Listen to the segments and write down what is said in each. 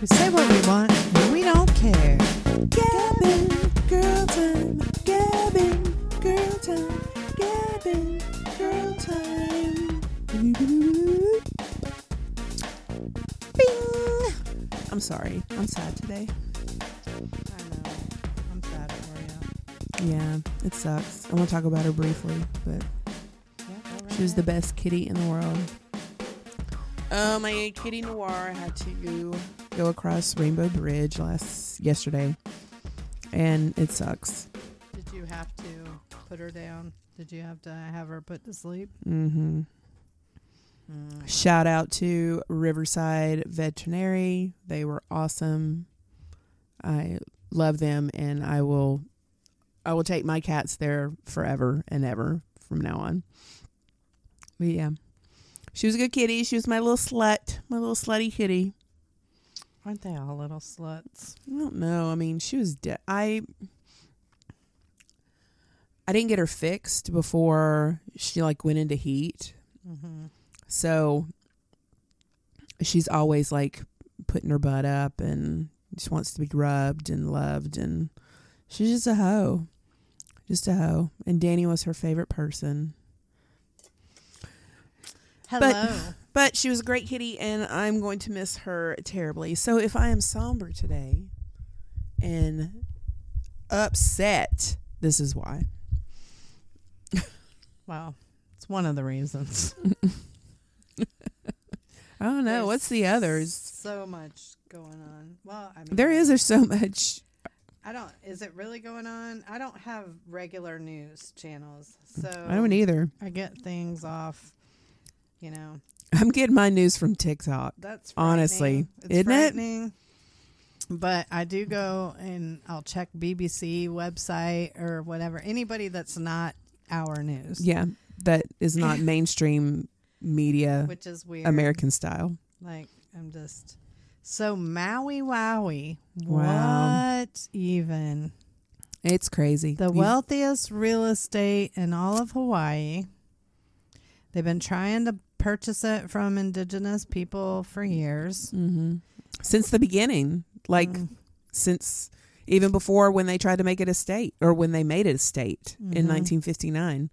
We say what we want, and we don't care. Gabbing Girl Time, Gabbing Girl Time, Gabbing Girl Time. Bing! I'm sorry. I'm sad today. I know. I'm sad for you. Yeah, it sucks. I won't talk about her briefly, but she was the best kitty in the world. My kitty Noir had to go across Rainbow Bridge yesterday, and it sucks. Did you have to put her down? Did you have to have her put to sleep? Mm-hmm. Shout out to Riverside Veterinary. They were awesome. I love them, and I will take my cats there forever and ever from now on. But yeah. She was a good kitty. She was my little slut. My little slutty kitty. Aren't they all little sluts? I don't know. I mean, she was... I didn't get her fixed before she, went into heat. Mm-hmm. So, she's always, putting her butt up and just wants to be rubbed and loved. And she's just a hoe. Just a hoe. And Danny was her favorite person. Hello. But she was a great kitty, and I'm going to miss her terribly. So if I am somber today and upset, this is why. Wow. It's one of the reasons. I don't know. What's the others? So much going on. Well, I mean. There's so much. Is it really going on? I don't have regular news channels. So I don't either. I get things off. You know, I'm getting my news from TikTok. That's frightening. Honestly, isn't it? But I do go and I'll check BBC website or whatever. Anybody that's not our news. Yeah. That is not mainstream media. Which is weird. American style. I'm just so Maui Wowie. Wow. What even? It's crazy. The wealthiest real estate in all of Hawaii. They've been trying to purchase it from indigenous people for years. Mm-hmm. Since the beginning, since even before when they tried to make it a state or when they made it a state in 1959.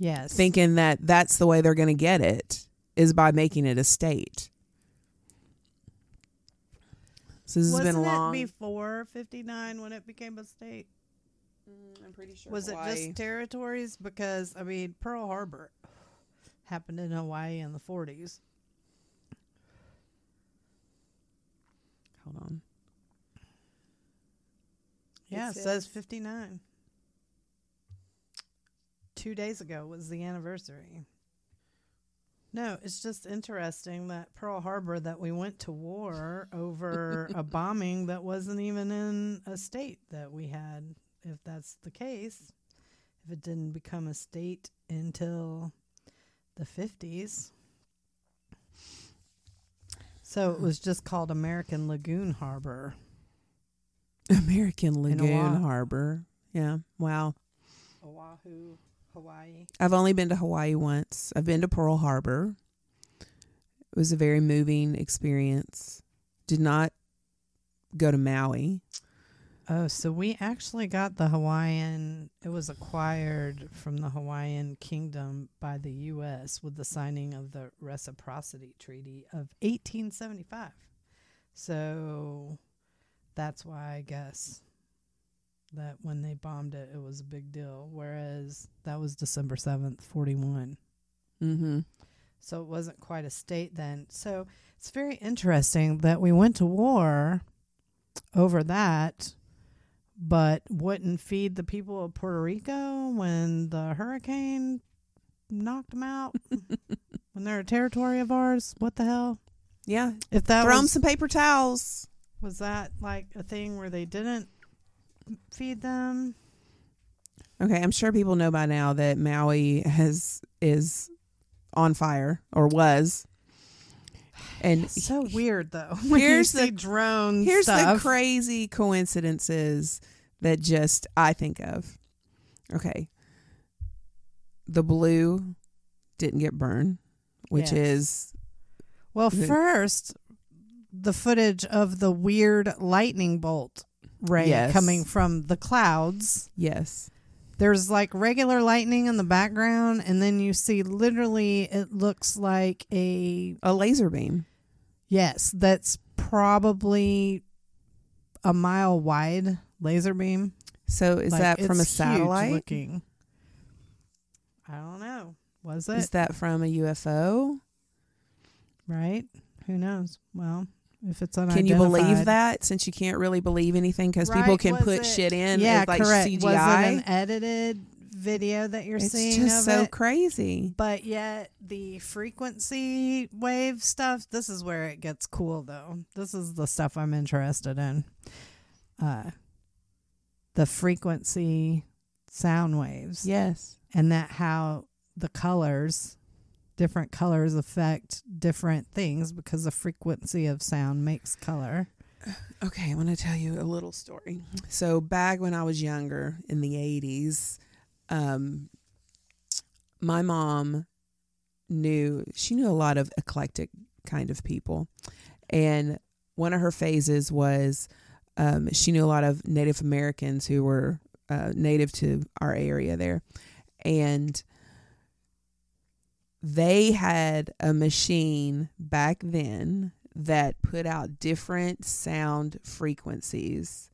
Yes. Thinking that that's the way they're going to get it is by making it a state. So this has been long. Wasn't it before 59 when it became a state? I'm pretty sure. Was Hawaii. It just territories? Because, Pearl Harbor happened in Hawaii in the 40s. Hold on. Yeah, it says 59. 2 days ago was the anniversary. No, it's just interesting that Pearl Harbor, that we went to war over a bombing that wasn't even in a state that we had, if that's the case. If it didn't become a state until... the 50s. So it was just called American Lagoon Harbor. American Lagoon Harbor. Yeah. Wow. Oahu, Hawaii. I've only been to Hawaii once. I've been to Pearl Harbor. It was a very moving experience. Did not go to Maui. Oh, so we actually got the Hawaiian, it was acquired from the Hawaiian Kingdom by the U.S. with the signing of the Reciprocity Treaty of 1875. So that's why I guess that when they bombed it, it was a big deal, whereas that was December 7th, 41. Mm-hmm. So it wasn't quite a state then. So it's very interesting that we went to war over that. But wouldn't feed the people of Puerto Rico when the hurricane knocked them out. When they're a territory of ours, what the hell? Yeah, if that throw them some paper towels. Was that like a thing where they didn't feed them? Okay, I'm sure people know by now that Maui is on fire, or was. And it's so weird though. Here's the drone stuff. Here's the crazy coincidences that just I think of. Okay. The blue didn't get burned, which is first the footage of the weird lightning bolt ray coming from the clouds. Yes. There's like regular lightning in the background, and then you see literally it looks like a laser beam. Yes, that's probably a mile wide laser beam. So is like, that from a satellite? Looking. I don't know. Was it? Is that from a UFO? Right? Who knows? Well, if it's unidentified. Can you believe that, since you can't really believe anything because right, people can put shit in with, like, CGI? Was it an edited video that you're seeing? It's just so crazy. But yet the frequency wave stuff, this is where it gets cool, though. This is the stuff I'm interested in. The frequency sound waves. Yes. And that how the colors... different colors affect different things because the frequency of sound makes color. Okay, I want to tell you a little story. So back when I was younger in the 80s, my mom knew a lot of eclectic kind of people. And one of her phases was she knew a lot of Native Americans who were native to our area there. And they had a machine back then that put out different sound frequencies,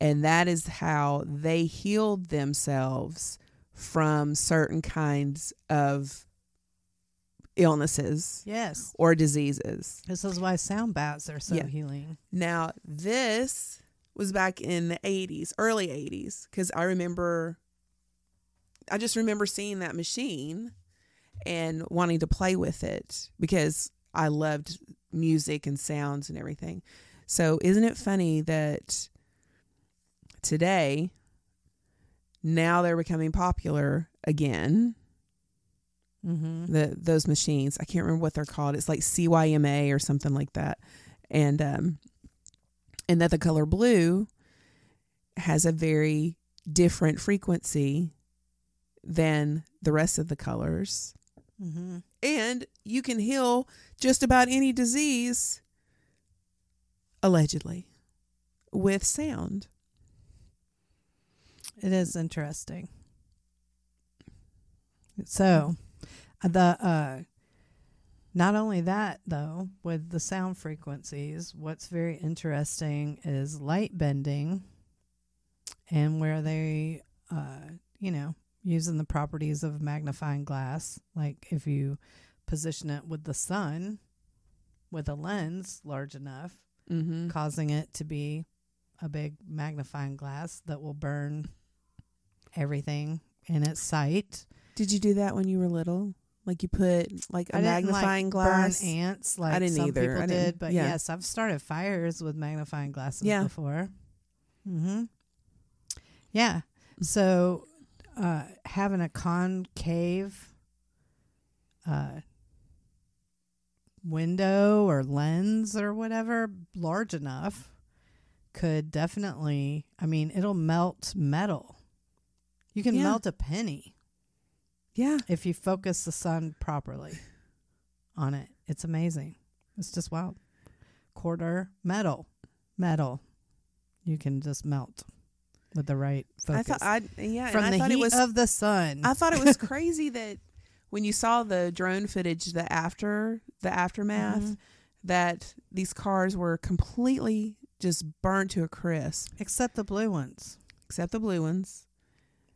and that is how they healed themselves from certain kinds of illnesses, yes, or diseases. This is why sound baths are so healing. Now, this was back in the 80s, early 80s, because I just remember seeing that machine and wanting to play with it because I loved music and sounds and everything. So isn't it funny that today, now they're becoming popular again, those machines. I can't remember what they're called. It's like CYMA or something like that. And that the color blue has a very different frequency than the rest of the colors. Mm-hmm. And you can heal just about any disease, allegedly, with sound. It is interesting. So, not only that, though, with the sound frequencies, what's very interesting is light bending, and where they, using the properties of magnifying glass, like if you position it with the sun with a lens large enough, causing it to be a big magnifying glass that will burn everything in its sight. Did you do that when you were little? Like you put like a magnifying glass? Burn ants like I didn't some either. People I didn't, did, but yes, I've started fires with magnifying glasses before. Mm-hmm. Yeah. So... having a concave window or lens or whatever large enough could definitely, it'll melt metal. You can melt a penny. Yeah. If you focus the sun properly on it. It's amazing. It's just wild. Quarter metal. You can just melt. With the right focus. From the heat of the sun. I thought it was crazy that when you saw the drone footage, the aftermath, that these cars were completely just burned to a crisp. Except the blue ones.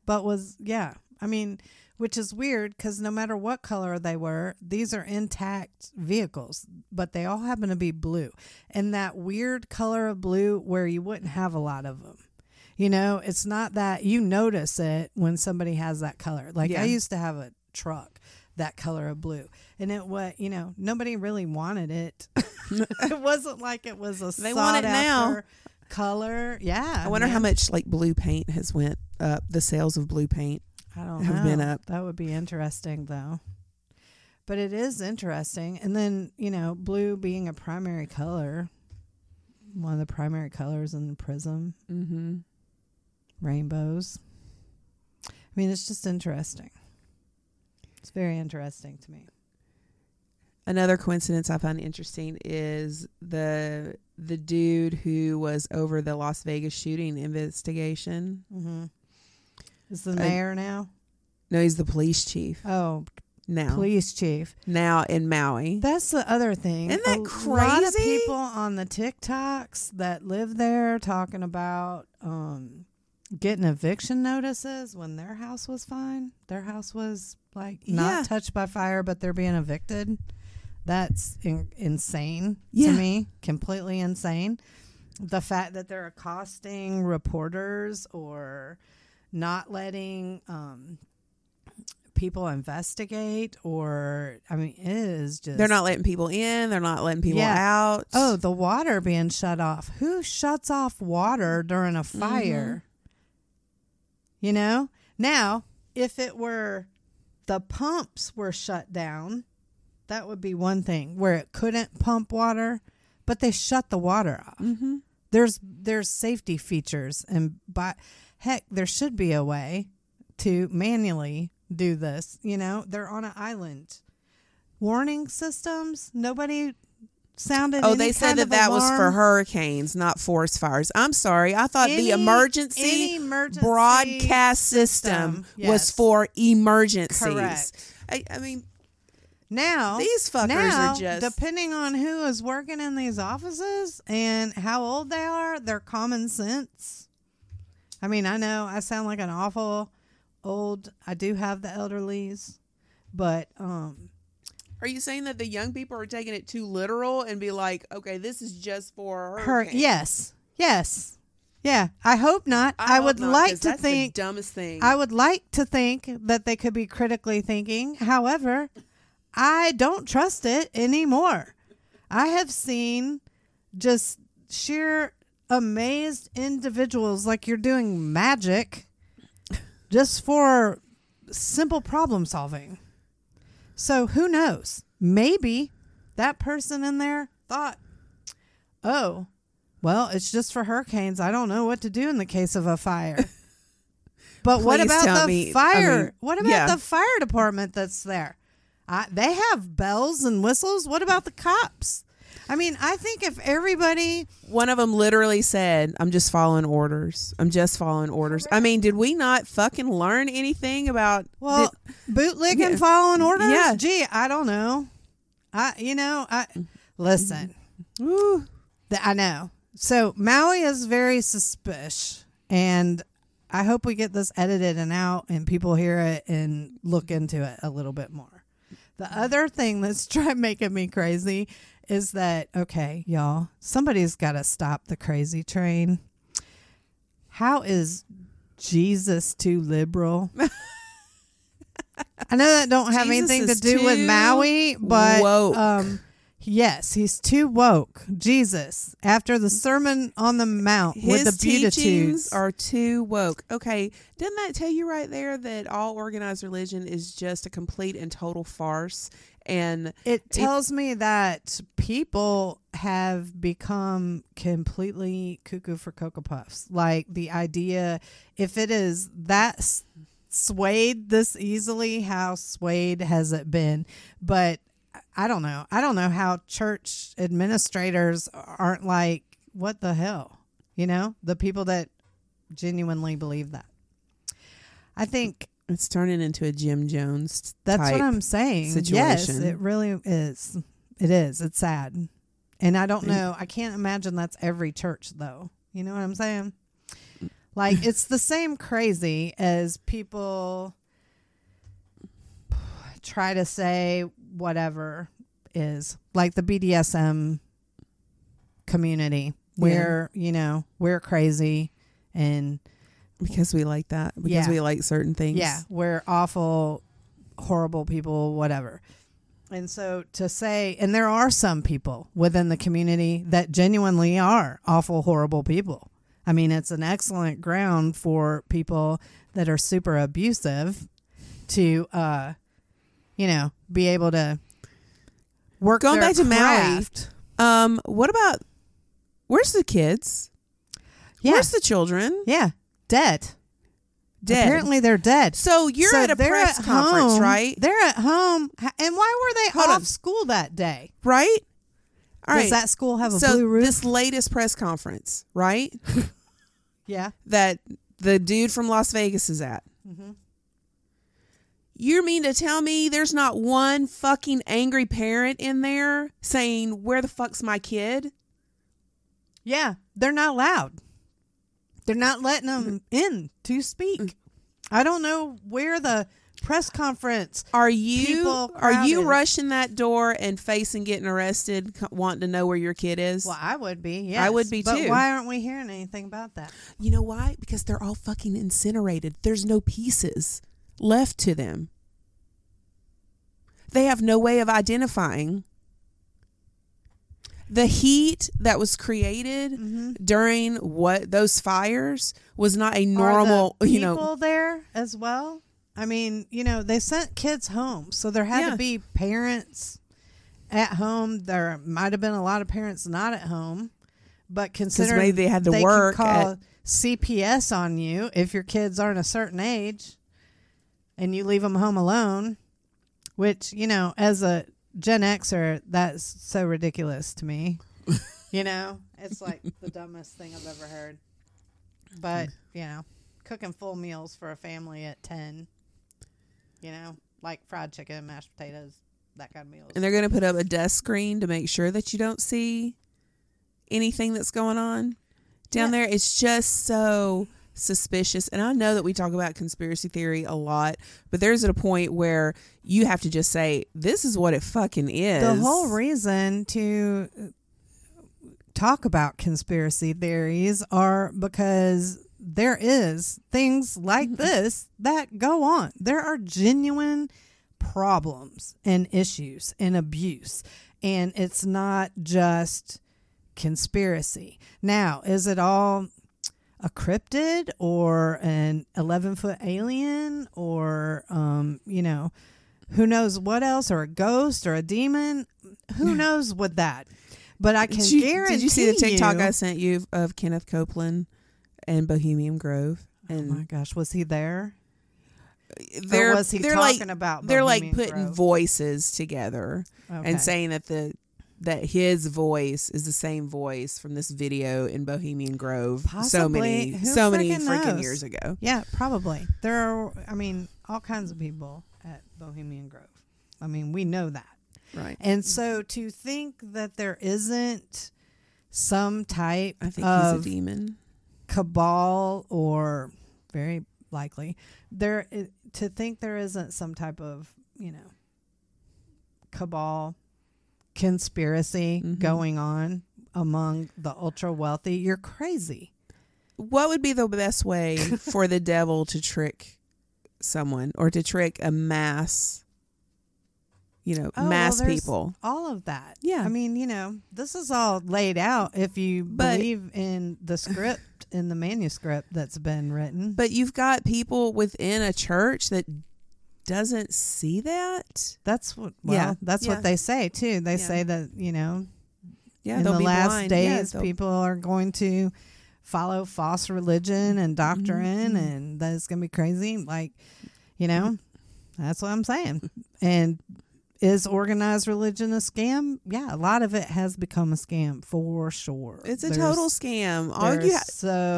But which is weird because no matter what color they were, these are intact vehicles, but they all happen to be blue. And that weird color of blue where you wouldn't have a lot of them. You know, it's not that you notice it when somebody has that color. Like I used to have a truck that color of blue. And it was, you know, nobody really wanted it. It wasn't like it was a they want it now color. Yeah. I wonder how much like blue paint has went up. The sales of blue paint I don't have know. Been up. That would be interesting though. But it is interesting. And then, you know, blue being a primary color, one of the primary colors in the prism, mm-hmm. rainbows. I mean, it's just interesting. It's very interesting to me. Another coincidence I find interesting is the dude who was over the Las Vegas shooting investigation. Mm-hmm. Is the mayor now? No, he's the police chief. Oh, now police chief now in Maui. That's the other thing. Isn't that crazy? A lot of people on the TikToks that live there talking about getting eviction notices when their house was fine. Their house was like not touched by fire, but they're being evicted. That's insane to me. Completely insane. The fact that they're accosting reporters or not letting people investigate, or I mean, it is just they're not letting people in, they're not letting people out. Oh, the water being shut off. Who shuts off water during a fire? Mm-hmm. You know? Now, if it were the pumps were shut down, that would be one thing where it couldn't pump water, but they shut the water off. Mm-hmm. There's safety features, and by heck, there should be a way to manually do this. You know, they're on an island. Warning systems, nobody sounded any kind of alarm. Oh, they said that was for hurricanes, not forest fires. I'm sorry, I thought the emergency broadcast system was for emergencies. Correct. I mean, now these fuckers are just, depending on who is working in these offices and how old they are, their common sense. I mean, I know I sound like an awful old. I do have the elderlies, but are you saying that the young people are taking it too literal and be like, okay, this is just for her? Yes. Yeah. I hope not. I would not, like to think the dumbest thing. I would like to think that they could be critically thinking. However, I don't trust it anymore. I have seen just sheer amazed individuals, like you're doing magic just for simple problem solving. So who knows? Maybe that person in there thought, oh, well, it's just for hurricanes. I don't know what to do in the case of a fire. But what about the fire? What about the fire department that's there? They have bells and whistles. What about the cops? I mean, I think if everybody... One of them literally said, I'm just following orders. I'm just following orders. Correct. I mean, did we not fucking learn anything about... Well, bootlicking following orders? Yeah. Gee, I don't know. Listen. Ooh. I know. So, Maui is very suspicious. And I hope we get this edited and out and people hear it and look into it a little bit more. The other thing that's making me crazy is that, okay, y'all, somebody's got to stop the crazy train. How is Jesus too liberal? I know that don't have anything to do with Maui, but yes, he's too woke. Jesus, after the Sermon on the Mount with the Beatitudes. His teachings are too woke. Okay, didn't that tell you right there that all organized religion is just a complete and total farce? And it tells me that people have become completely cuckoo for Cocoa Puffs. Like the idea, if it is that swayed this easily, how swayed has it been? But I don't know. I don't know how church administrators aren't like, what the hell? You know, the people that genuinely believe that. I think... It's turning into a Jim Jones type situation. That's what I'm saying. Yes, it really is. It is. It's sad. And I don't know. I can't imagine that's every church, though. You know what I'm saying? Like, it's the same crazy as people try to say whatever is. Like the BDSM community. Where, you know, we're crazy and... Because we like that. Because we like certain things. Yeah, we're awful, horrible people, whatever. And so to say, and there are some people within the community that genuinely are awful, horrible people. I mean, it's an excellent ground for people that are super abusive to, you know, be able to work their craft. Going back to Maui, what about, where's the kids? Yeah. Where's the children? Yeah. Dead. Apparently they're dead. So you're at a press conference, right? They're at home. And why were they off school that day? Right? All right. Does that school have a blue roof? So this latest press conference, right? Yeah. That the dude from Las Vegas is at. Mm-hmm. You mean to tell me there's not one fucking angry parent in there saying, where the fuck's my kid? Yeah. They're not allowed. They're not letting them in to speak. I don't know where the press conference. Are you rushing that door and facing getting arrested, wanting to know where your kid is? Well, I would be. Yes, I would be too. But why aren't we hearing anything about that? You know why? Because they're all fucking incinerated. There's no pieces left to them. They have no way of identifying. The heat that was created during those fires was not a normal, people there as well. I mean, they sent kids home, so there had to be parents at home. There might have been a lot of parents not at home, but considering maybe they had to work, could call CPS on you if your kids aren't a certain age, and you leave them home alone, which as a Gen Xer, that's so ridiculous to me. It's like the dumbest thing I've ever heard. But, cooking full meals for a family at 10, like fried chicken and mashed potatoes, that kind of meals. And they're going to put up a desk screen to make sure that you don't see anything that's going on down there. It's just so suspicious. And I know that we talk about conspiracy theory a lot, but there's a point where you have to just say, this is what it fucking is. The whole reason to talk about conspiracy theories are because there is things like this that go on. There are genuine problems and issues and abuse, and it's not just conspiracy. Now, is it all a cryptid or an 11-foot alien or, who knows what else, or a ghost or a demon? Who knows with that? But I can guarantee you. Did you see the TikTok I sent you of Kenneth Copeland and Bohemian Grove? And oh, my gosh. Was he there? Or was he talking about Bohemian Grove? They're like putting voices together and saying that that his voice is the same voice from this video in Bohemian Grove. Possibly. So many freaking years ago. Yeah, probably. There are, all kinds of people at Bohemian Grove. I mean, we know that. Right. And so to think that there isn't some type of... I think he's a demon. Cabal, or very likely, to think there isn't some type of, cabal... conspiracy going on among the ultra wealthy. You're crazy. What would be the best way for the devil to trick someone, or to trick a mass, people? All of that. Yeah. This is all laid out if you believe in the script, in the manuscript that's been written. But you've got people within a church that doesn't see that. That's what they say too. They say that in the last days people are going to follow false religion and doctrine, and that it's gonna be crazy. That's what I'm saying. And is organized religion a scam? Yeah, a lot of it has become a scam for sure. It's a total scam. All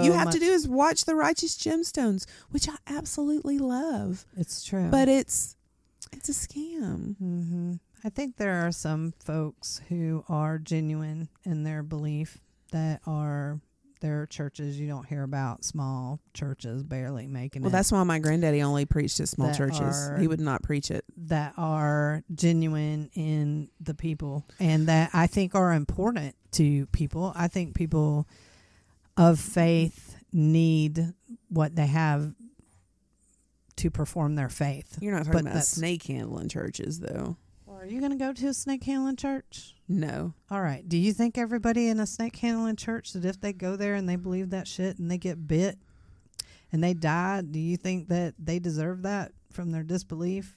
you have to do is watch The Righteous Gemstones, which I absolutely love. It's true. But it's a scam. Mm-hmm. I think there are some folks who are genuine in their belief that are... There are churches you don't hear about, small churches barely making it. Well, that's why my granddaddy only preached at small churches. He would not preach it. That are genuine in the people, and that I think are important to people. I think people of faith need what they have to perform their faith. You're not talking about snake handling churches, though. Well, are you going to go to a snake handling church? No. All right. Do you think everybody in a snake handling church, that if they go there and they believe that shit and they get bit and they die, do you think that they deserve that from their disbelief?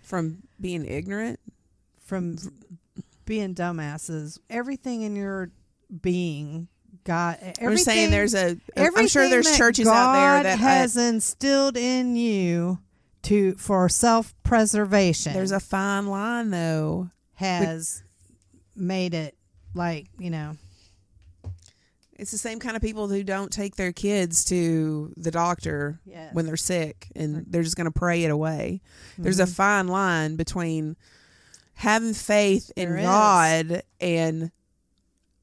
From being ignorant? From being dumbasses. Everything in your being... God, we're saying there's a. I'm sure there's churches out there that has instilled in you for self preservation. There's a fine line, though. Made it like, you know. It's the same kind of people who don't take their kids to the doctor when they're sick, and they're just going to pray it away. Mm-hmm. There's a fine line between having faith in God and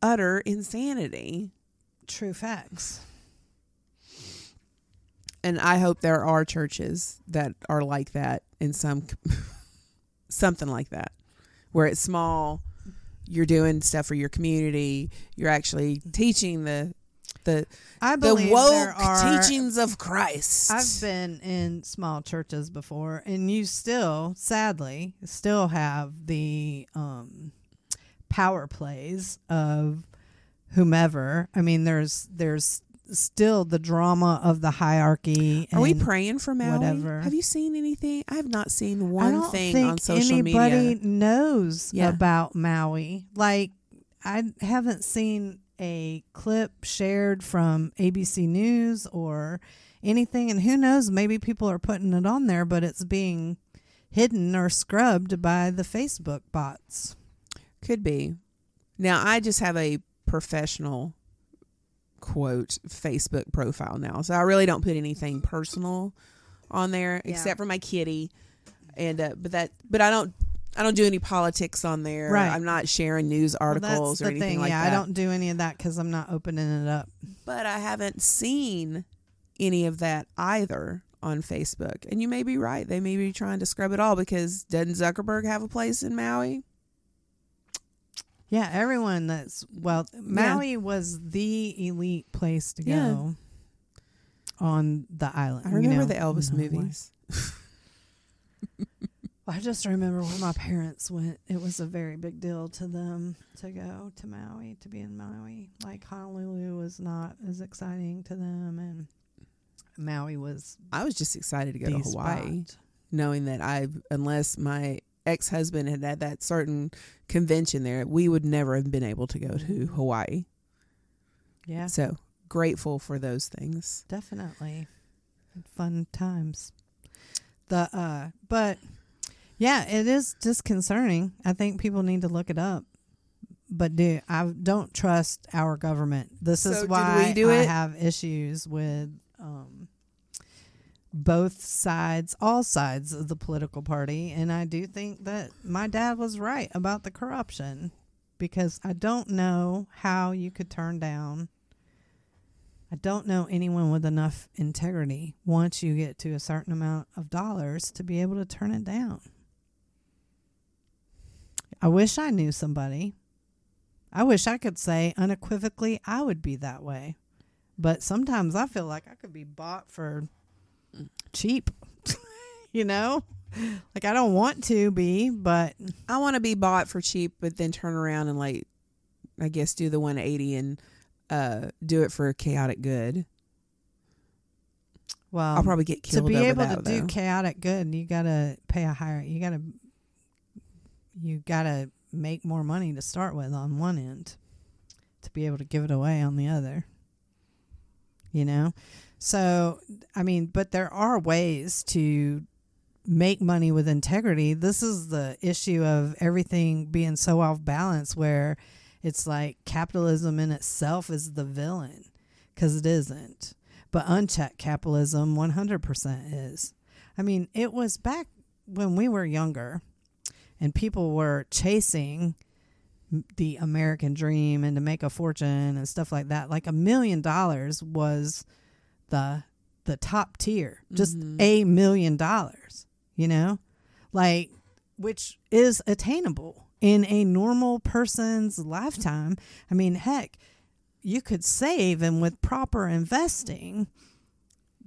utter insanity. True facts. And I hope there are churches that are like that in something like that, where it's small, you're doing stuff for your community, you're actually teaching the woke teachings of Christ. I've been in small churches before, and you still, sadly, still have the power plays of whomever. I mean, there's still the drama of the hierarchy. Are we praying for Maui? Whatever. Have you seen anything? I have not seen one thing on social media. Anybody knows about Maui. Like, I haven't seen a clip shared from ABC News or anything. And who knows? Maybe people are putting it on there, but it's being hidden or scrubbed by the Facebook bots. Could be. Now, I just have a professional, quote, Facebook profile now. So I really don't put anything personal on there except for my kitty. And but I don't do any politics on there. Right. I'm not sharing news articles or anything like that. I don't do any of that because I'm not opening it up. But I haven't seen any of that either on Facebook. And you may be right. They may be trying to scrub it all, because doesn't Zuckerberg have a place in Maui? Yeah, everyone Maui was the elite place to go on the island. I remember the Elvis movies. I just remember when my parents went, it was a very big deal to them to go to Maui, to be in Maui. Like, Honolulu was not as exciting to them, and Maui was... I was just excited to go to Hawaii, knowing that unless my ex-husband had had that certain convention there, we would never have been able to go to Hawaii. Yeah. So grateful for those things. Definitely. Fun times. But yeah, it is disconcerting. I think people need to look it up. But dude, I don't trust our government. This is why I have issues with all sides of the political party. And I do think that my dad was right about the corruption, because I don't know how you could turn down. I don't know anyone with enough integrity once you get to a certain amount of dollars to be able to turn it down. I wish I knew somebody. I wish I could say unequivocally I would be that way. But sometimes I feel like I could be bought for cheap. You know, like, I don't want to be, but I want to be bought for cheap, but then turn around and, like, I guess do the 180 and do it for chaotic good. Well, I'll probably get killed to be able to do chaotic good. You gotta pay a higher, you gotta make more money to start with on one end to be able to give it away on the other, you know. So, I mean, but there are ways to make money with integrity. This is the issue of everything being so off balance, where it's like capitalism in itself is the villain, because it isn't. But unchecked capitalism 100% is. I mean, it was back when we were younger and people were chasing the American dream and to make a fortune and stuff like that. Like, $1 million was... the top tier, just $1 million, you know, like, which is attainable in a normal person's lifetime. I mean, heck, you could save, and with proper investing,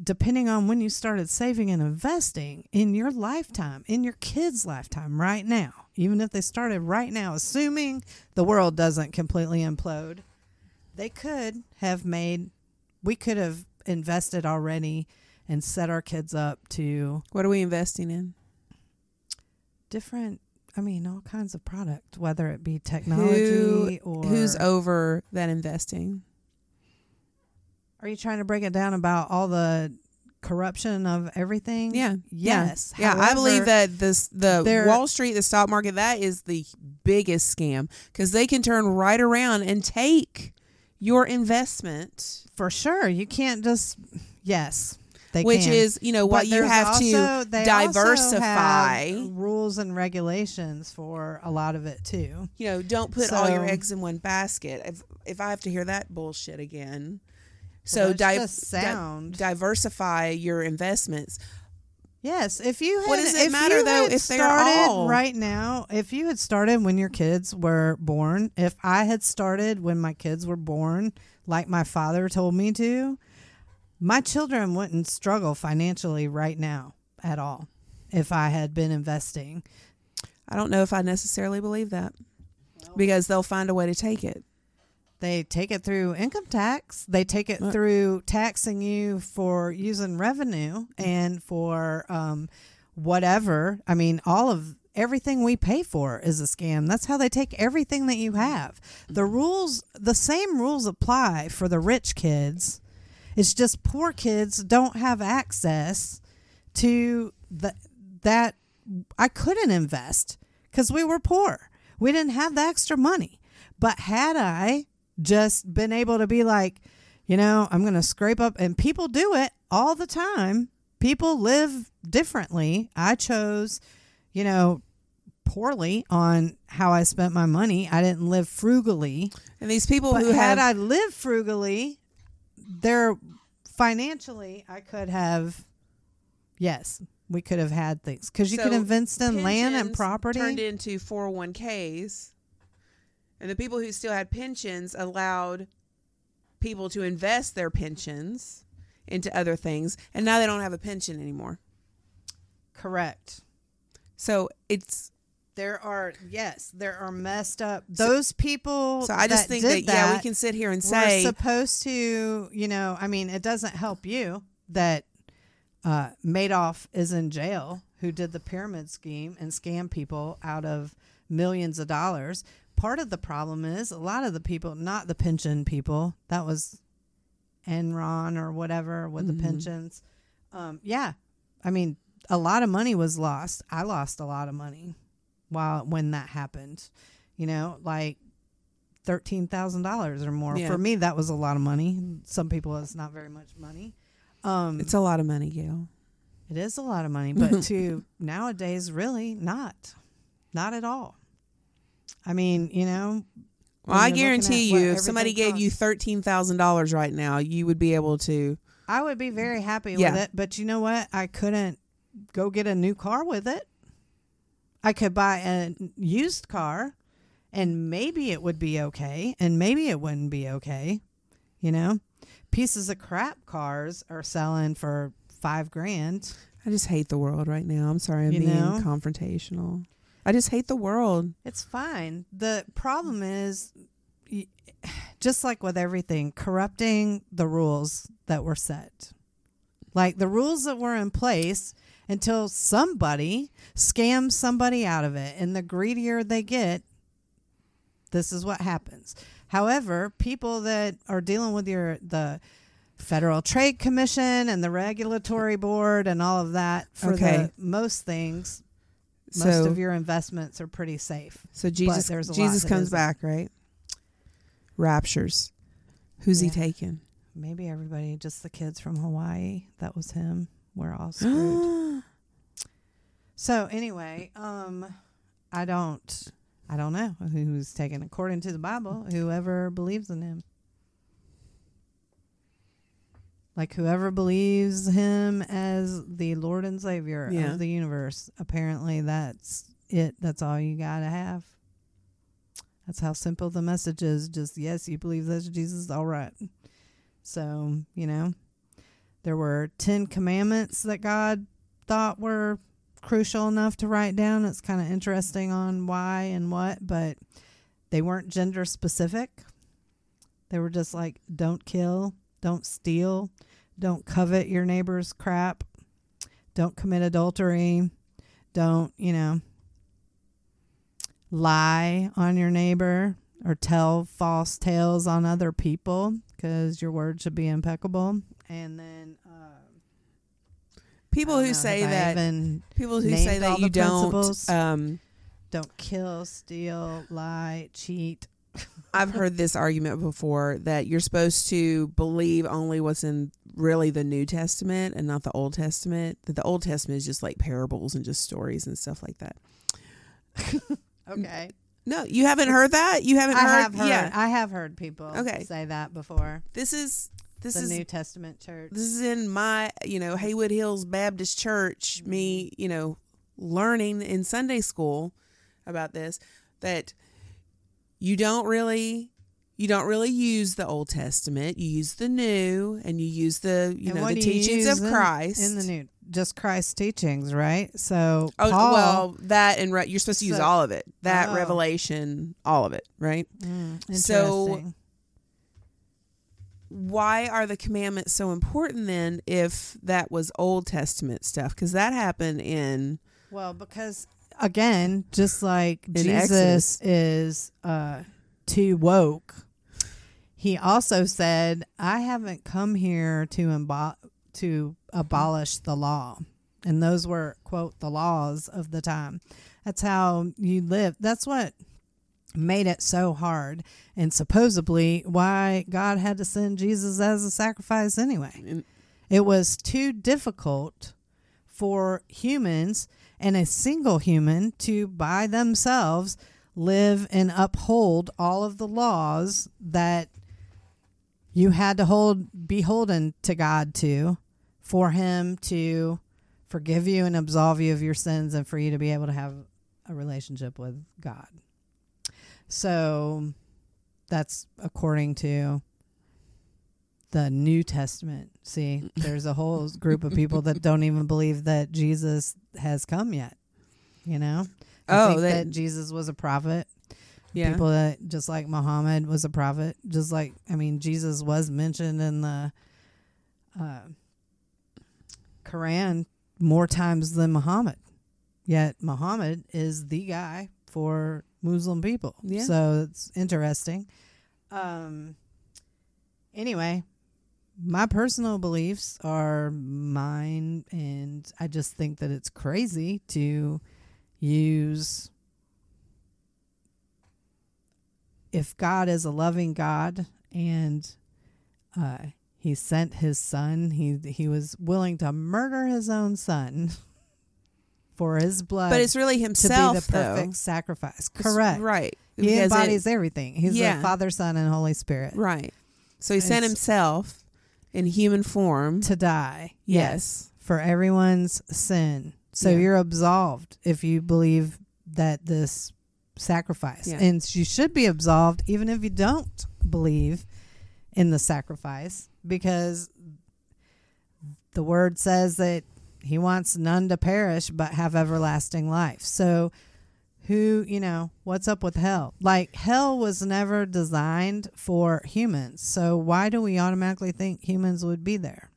depending on when you started saving and investing, in your lifetime, in your kids' lifetime right now, even if they started right now, assuming the world doesn't completely implode, they could have made, we could have invested already and set our kids up to. What are we investing in? Different, I mean, all kinds of product, whether it be technology or. Who's over that investing? Are you trying to break it down about all the corruption of everything? Yeah. Yes. Yeah. However, I believe that the Wall Street, the stock market, that is the biggest scam, because they can turn right around and take your investment. For sure. You can't just. Yes. They can. Which is, you know, what you have also, to diversify. They also have rules and regulations for a lot of it, too. You know, don't put all your eggs in one basket. If I have to hear that bullshit again. So diversify your investments. Yes, if you had, what does it matter though if they're all right now? If you had started when your kids were born, if I had started when my kids were born, like my father told me to, my children wouldn't struggle financially right now at all. If I had been investing, I don't know if I necessarily believe that, because they'll find a way to take it. They take it through income tax. They take it through taxing you for using revenue and for whatever. I mean, all of everything we pay for is a scam. That's how they take everything that you have. The rules, the same rules apply for the rich kids. It's just poor kids don't have access to that. I couldn't invest because we were poor. We didn't have the extra money. But had I just been able to be like, you know, I'm going to scrape up, and people do it all the time. People live differently. I chose, you know, poorly on how I spent my money. I didn't live frugally. And these people but who had I lived frugally, they're financially, I could have, yes, we could have had things, because you could invest in land and property turned into 401ks. And the people who still had pensions allowed people to invest their pensions into other things. And now they don't have a pension anymore. Correct. So it's. There are messed up. Those people. So I just think that, yeah, we can sit here and say. We're supposed to, you know, I mean, it doesn't help you that Madoff is in jail, who did the pyramid scheme and scammed people out of millions of dollars. Part of the problem is a lot of the people, not the pension people, that was Enron or whatever with the pensions. Yeah. I mean, a lot of money was lost. I lost a lot of money when that happened, you know, like $13,000 or more. Yeah. For me, that was a lot of money. Some people, it's not very much money. It's a lot of money, Gail. It is a lot of money, but to nowadays, really not at all. I mean, you know. Well, I guarantee you, if somebody gave you $13,000 right now, you would be able to. I would be very happy with it. But you know what? I couldn't go get a new car with it. I could buy a used car, and maybe it would be okay, and maybe it wouldn't be okay. You know, pieces of crap cars are selling for $5,000. I just hate the world right now. I'm sorry, I'm being confrontational. I just hate the world. It's fine. The problem is, just like with everything, corrupting the rules that were set. Like the rules that were in place until somebody scams somebody out of it. And the greedier they get, this is what happens. However, people that are dealing with the Federal Trade Commission and the Regulatory Board and all of that for the most things... Most of your investments are pretty safe. So Jesus comes back, right? Raptures. Who's he taking? Maybe everybody, just the kids from Hawaii. That was him. We're all screwed. So anyway, I don't know who's taken. According to the Bible, whoever believes in him. Like whoever believes him as the Lord and Savior of the universe, apparently that's it. That's all you got to have. That's how simple the message is. Just, yes, you believe that's Jesus. All right. So, you know, There were 10 commandments that God thought were crucial enough to write down. It's kind of interesting on why and what, but they weren't gender specific. They were just like, don't kill, don't steal, don't covet your neighbor's crap, don't commit adultery, don't, you know, lie on your neighbor or tell false tales on other people, because your word should be impeccable. And then people who say that you don't kill, steal, lie, cheat. I've heard this argument before that you're supposed to believe only what's in really the New Testament and not the Old Testament. That the Old Testament is just like parables and just stories and stuff like that. Okay. No, you haven't heard that? I have heard. Yeah. I have heard people say that before. This is New Testament church. This is in my, Haywood Hills Baptist Church, me, learning in Sunday school about this, that you don't really use the Old Testament. You use the New, and you use the teachings of Christ in the New. Just Christ's teachings, right? So you're supposed to use all of it. Revelation, all of it, right? Interesting. So why are the commandments so important then if that was Old Testament stuff? Because that happened in... Well, because, again, just like Jesus is too woke, he also said, I haven't come here to abolish the law. And those were, quote, the laws of the time. That's how you live. That's what made it so hard, and supposedly why God had to send Jesus as a sacrifice anyway. It was too difficult for humans and a single human to by themselves live and uphold all of the laws that you had to beholden to God to, for him to forgive you and absolve you of your sins and for you to be able to have a relationship with God. So that's according to the New Testament. See, there's a whole group of people that don't even believe that Jesus has come yet. That Jesus was a prophet. Yeah. People that just like Muhammad was a prophet. Just like, Jesus was mentioned in the Quran more times than Muhammad. Yet Muhammad is the guy for Muslim people. Yeah. So it's interesting. Anyway, my personal beliefs are mine, and I just think that it's crazy to use... If God is a loving God and he sent his son, he was willing to murder his own son for his blood. But it's really himself, to be the perfect sacrifice. Correct. Right. He embodies everything. He's the Father, Son, and Holy Spirit. Right. So he sent himself in human form. To die. Yes. For everyone's sin. So you're absolved if you believe that this sacrifice. And you should be absolved even if you don't believe in the sacrifice, because the word says that he wants none to perish but have everlasting life. So what's up with hell? Like, hell was never designed for humans. So why do we automatically think humans would be there?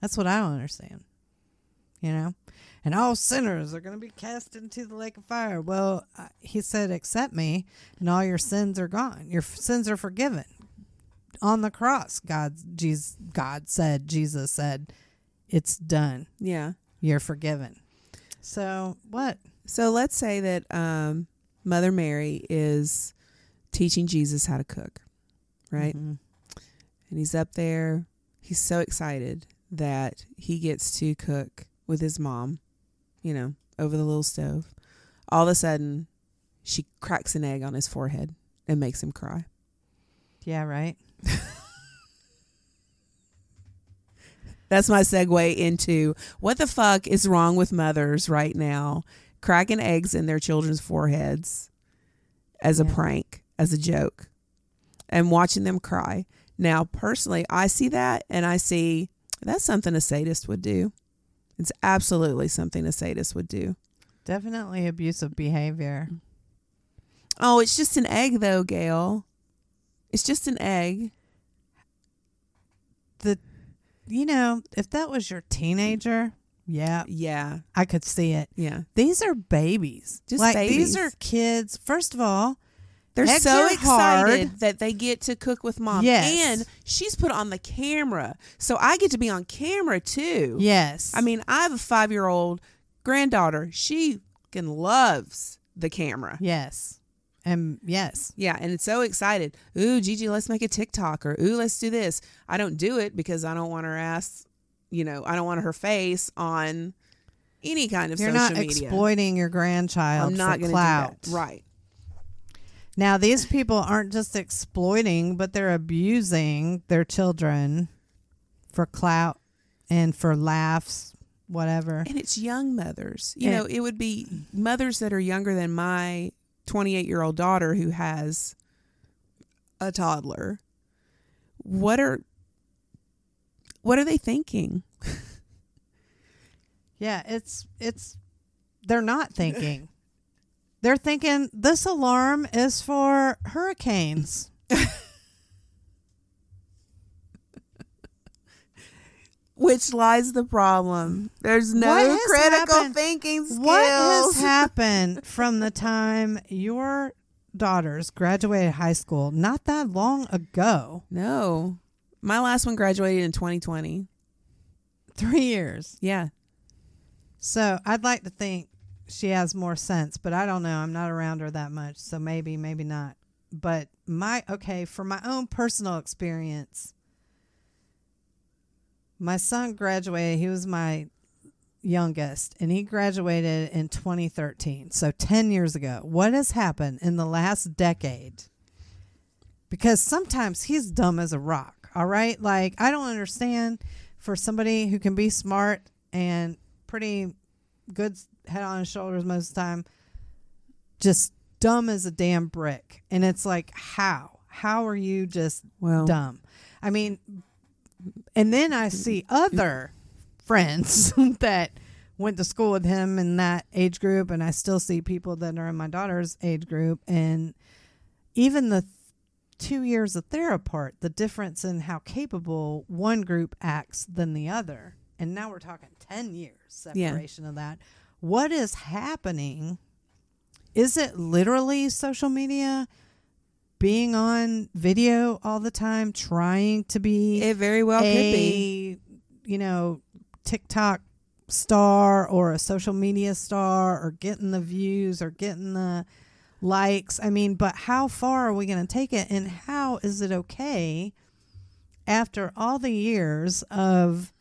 That's what I don't understand. And all sinners are going to be cast into the lake of fire. Well, he said, accept me, and all your sins are gone. Your sins are forgiven. On the cross, Jesus said, it's done. Yeah. You're forgiven. So what? So let's say that Mother Mary is teaching Jesus how to cook, right? Mm-hmm. And he's up there. He's so excited that he gets to cook with his mom, over the little stove. All of a sudden, she cracks an egg on his forehead and makes him cry. Yeah, right. That's my segue into what the fuck is wrong with mothers right now, cracking eggs in their children's foreheads as a prank, as a joke, and watching them cry. Now, personally, I see that, and I see That's something a sadist would do. It's absolutely something a sadist would do. Definitely abusive behavior. Oh, it's just an egg though, Gail. It's just an egg. You know, if that was your teenager, yeah, I could see it. Yeah. These are babies. Just like babies. These are kids. First of all, they're so excited that they get to cook with mom. Yes. And she's put on the camera. So I get to be on camera too. Yes. I mean, I have a 5-year-old granddaughter. She loves the camera. Yes. Yes. Yeah. And it's so excited. Ooh, Gigi, let's make a TikTok, or ooh, let's do this. I don't do it because I don't want her ass, I don't want her face on any kind of social media. You're not exploiting your grandchild for clout. Right. Now, these people aren't just exploiting, but they're abusing their children for clout and for laughs, whatever. And it's young mothers. It would be mothers that are younger than my 28-year-old daughter who has a toddler. What are they thinking? Yeah, it's they're not thinking. They're thinking this alarm is for hurricanes. Which lies the problem. There's no critical thinking skills. What has happened from the time your daughters graduated high school? Not that long ago. No. My last one graduated in 2020. 3 years. Yeah. So I'd like to think she has more sense, but I don't know. I'm not around her that much, so maybe, maybe not. But for my own personal experience, my son graduated. He was my youngest, and he graduated in 2013, so 10 years ago. What has happened in the last decade? Because sometimes he's dumb as a rock, all right? Like, I don't understand, for somebody who can be smart and pretty good head on his shoulders most of the time, just dumb as a damn brick. And it's like, how are you just dumb? I mean, and then I see other friends that went to school with him in that age group, and I still see people that are in my daughter's age group, and even the 2 years that they're apart, the difference in how capable one group acts than the other. And now we're talking 10 years separation of that. What is happening? Is it literally social media, being on video all the time, trying to be? It very well could be, TikTok star or a social media star, or getting the views or getting the likes. I mean, but how far are we going to take it? And how is it okay after all the years of,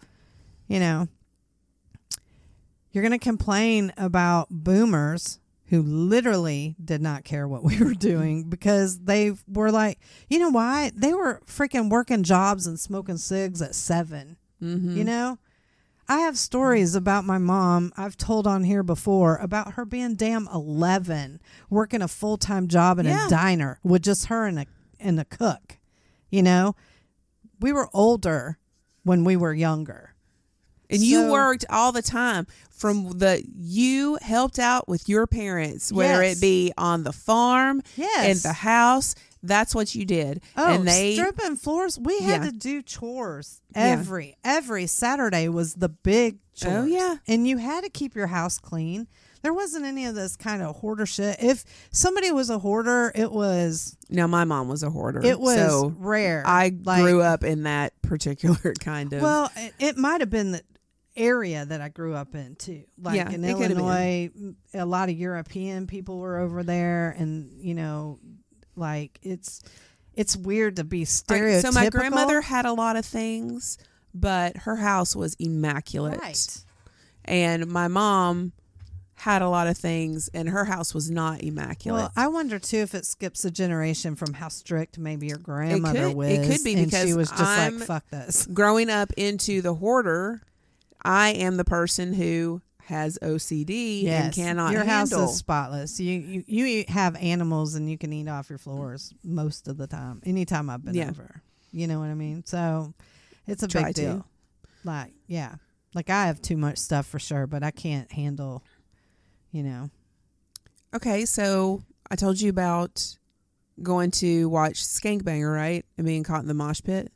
you're going to complain about boomers who literally did not care what we were doing, because they were like, you know why? They were freaking working jobs and smoking cigs at 7. Mm-hmm. I have stories about my mom I've told on here before about her being damn 11, working a full-time job in a diner with just her and a cook. We were older when we were younger. And you worked all the time. You helped out with your parents, whether it be on the farm, in the house. That's what you did. Oh, and stripping floors. We had to do chores every Saturday was the big chores. Oh, yeah. And you had to keep your house clean. There wasn't any of this kind of hoarder shit. If somebody was a hoarder, it was... Now, my mom was a hoarder. It was so rare. I grew up in that particular kind of... Well, it might have been that area that I grew up in too, in Illinois, a lot of European people were over there, and it's weird to be stereotypical. So my grandmother had a lot of things, but her house was immaculate, right? And my mom had a lot of things, and her house was not immaculate. Well, I wonder too if it skips a generation from how strict maybe your grandmother was. It could be, because she was just fuck this. Growing up into the hoarder, I am the person who has OCD and cannot handle. Your house is spotless. You have animals, and you can eat off your floors most of the time. Anytime I've been over, you know what I mean. So it's a big deal. Like, yeah. Like, I have too much stuff for sure, but I can't handle, you know. Okay, so I told you about going to watch Skank Banger, right? And being caught in the mosh pit?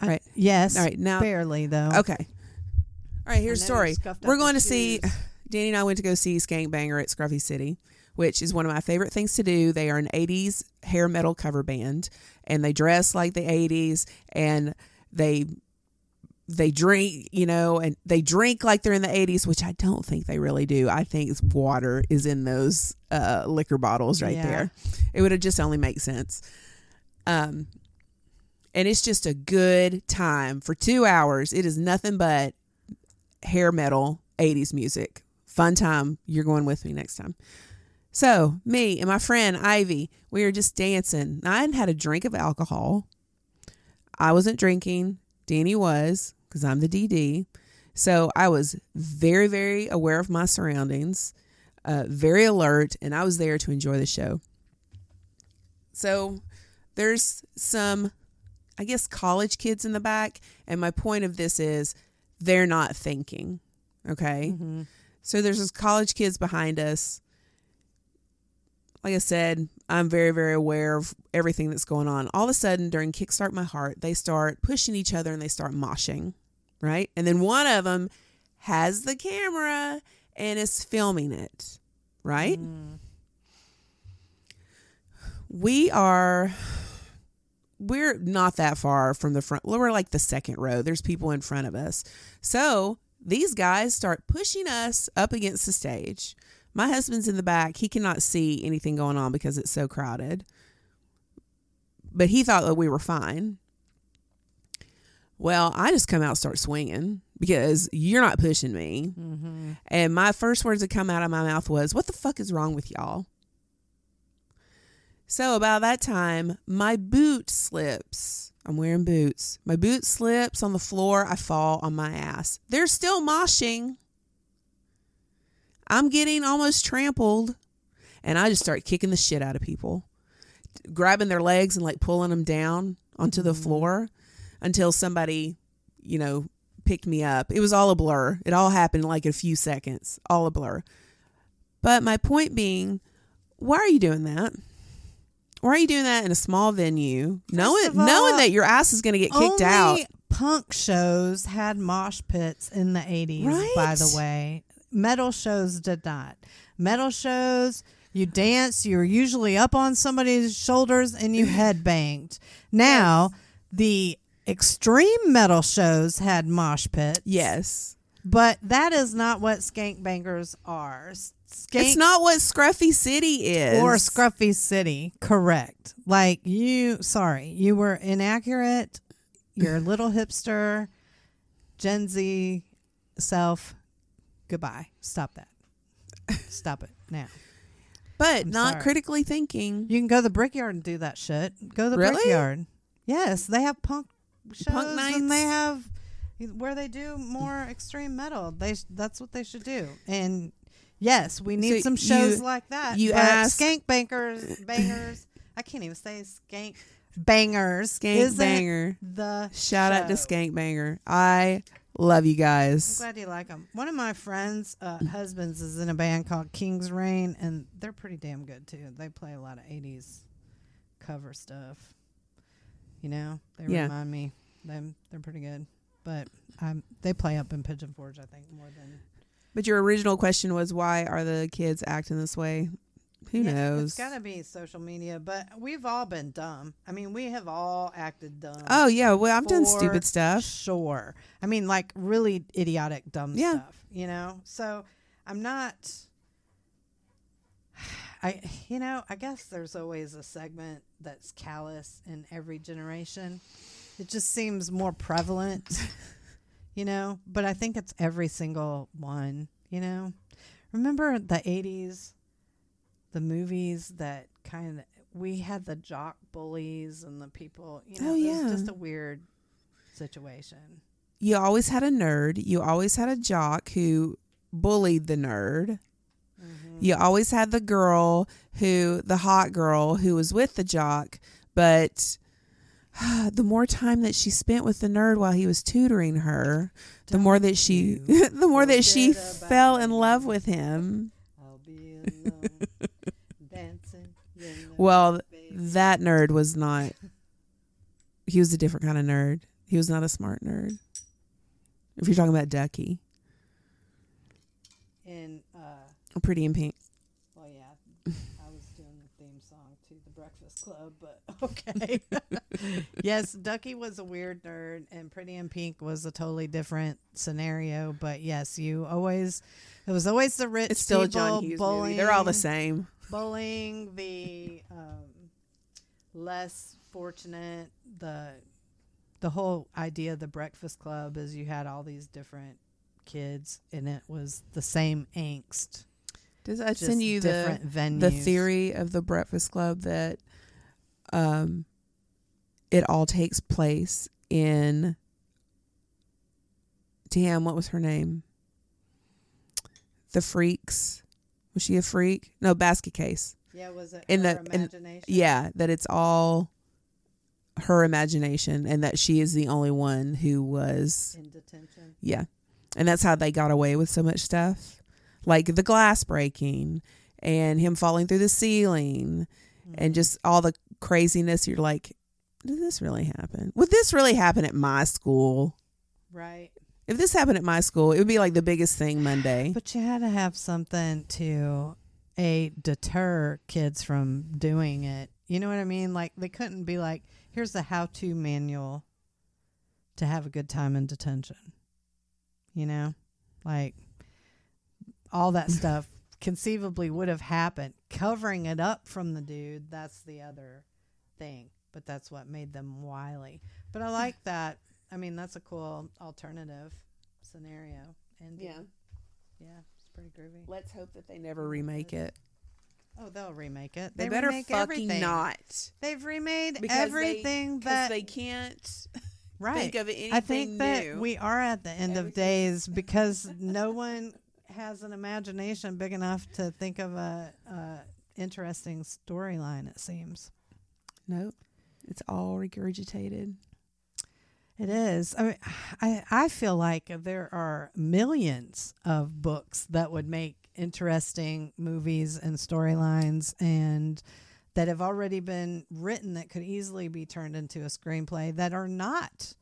Right. Yes. All right, now, barely, though. Okay. All right, here's the story. We're going to see... Danny and I went to go see Skank Banger at Scruffy City, which is one of my favorite things to do. They are an 80s hair metal cover band, and they dress like the 80s, and they drink, you know, and they drink like they're in the 80s, which I don't think they really do. I think water is in those liquor bottles right there. It would have just only make sense. And it's just a good time. For 2 hours, it is nothing but hair metal 80s music. Fun time. You're going with me next time. So me and my friend Ivy, we were just dancing. I hadn't had a drink of alcohol. I wasn't drinking. Danny was, because I'm the DD. So I was very, very aware of my surroundings, very alert, and I was there to enjoy the show. So there's some, I guess, college kids in the back. And my point of this is they're not thinking. Okay. Mm-hmm. So there's this college kids behind us. Like I said, I'm very, very aware of everything that's going on. All of a sudden during Kickstart My Heart, they start pushing each other and they start moshing. Right. And then one of them has the camera and is filming it. Right. Mm. We're not that far from the front. We're like the second row. There's people in front of us. So these guys start pushing us up against the stage. My husband's in the back. He cannot see anything going on because it's so crowded. But he thought that we were fine. Well, I just come out and start swinging because you're not pushing me. Mm-hmm. And my first words that come out of my mouth was, what the fuck is wrong with y'all? So about that time, my boot slips. I'm wearing boots. My boot slips on the floor. I fall on my ass. They're still moshing. I'm getting almost trampled. And I just start kicking the shit out of people, grabbing their legs and like pulling them down onto the floor until somebody, you know, picked me up. It was all a blur. It all happened in like a few seconds, all a blur. But my point being, why are you doing that? Why are you doing that in a small venue? Knowing that your ass is going to get kicked out. Only punk shows had mosh pits in the 80s, right? By the way. Metal shows did not. Metal shows, you dance, you're usually up on somebody's shoulders, and you headbanged. Now, the extreme metal shows had mosh pits. Yes. But that is not what Skank Bangers are. It's not what Scruffy City is. Or Scruffy City. Correct. Like, you were inaccurate. You're a little hipster, Gen Z self. Goodbye. Stop that. Stop it now. But I'm not critically thinking. You can go to the Brickyard and do that shit. Go to the Brickyard. Yes. They have punk shows. Punk nights. And they have where they do more extreme metal. That's what they should do. And... yes, we need some shows like that. You asked Skank Bangers. I can't even say Skank Bangers. Skank Banger. The shout out to Skank Banger. I love you guys. I'm glad you like them. One of my friends' husbands is in a band called King's Reign, and they're pretty damn good too. They play a lot of 80s cover stuff. You know, they remind me. They're pretty good, but they play up in Pigeon Forge, I think, more than. But your original question was, why are the kids acting this way? Who knows? It's got to be social media, but we've all been dumb. I mean, we have all acted dumb. Oh, yeah. Well, I've done stupid stuff. Sure. I mean, like really idiotic, dumb stuff, you know? So I'm not... I guess there's always a segment that's callous in every generation. It just seems more prevalent. You know, but I think it's every single one, you know. Remember the 80s, the movies that we had the jock bullies and the people, you know, it was just a weird situation. You always had a nerd. You always had a jock who bullied the nerd. Mm-hmm. You always had the hot girl who was with the jock, but the more time that she spent with the nerd while he was tutoring her, the more that she fell in love with him. I'll be alone, dancing, well, that nerd was not. He was a different kind of nerd. He was not a smart nerd. If you're talking about Ducky. And Pretty in Pink. Well, yeah. I was doing the theme song to The Breakfast Club, but okay. Yes, Ducky was a weird nerd, and Pretty in Pink was a totally different scenario. But yes, it was always the rich people. It's still people, a John Hughes bullying, movie. They're all the same. Bullying the less fortunate, the whole idea of the Breakfast Club is you had all these different kids, and it was the same angst. Does I send you the theory of the Breakfast Club that it all takes place in? Damn, what was her name? The Freaks. Was she a freak? No, Basket Case. Yeah, was it in her imagination? That it's all her imagination, and that she is the only one who was in detention. Yeah. And that's how they got away with so much stuff, like the glass breaking and him falling through the ceiling, and just all the craziness. You're like, did this really happen? Would this really happen at my school? Right. If this happened at my school, it would be like the biggest thing Monday. But you had to have something to deter kids from doing it. You know what I mean? Like, they couldn't be like, here's the how-to manual to have a good time in detention. You know, like all that stuff conceivably would have happened. Covering it up from the dude, that's the other thing. But that's what made them wily. But I like that. I mean, that's a cool alternative scenario. And yeah, it's pretty groovy. Let's hope that they never remake it. Oh, they'll remake it. They better fucking everything. Not. They've remade because everything that they can't think of anything new. I think that we are at the end of days because no one has an imagination big enough to think of a interesting storyline. It seems. Nope, it's all regurgitated. It is. I mean, I feel like there are millions of books that would make interesting movies and storylines, and that have already been written that could easily be turned into a screenplay that are not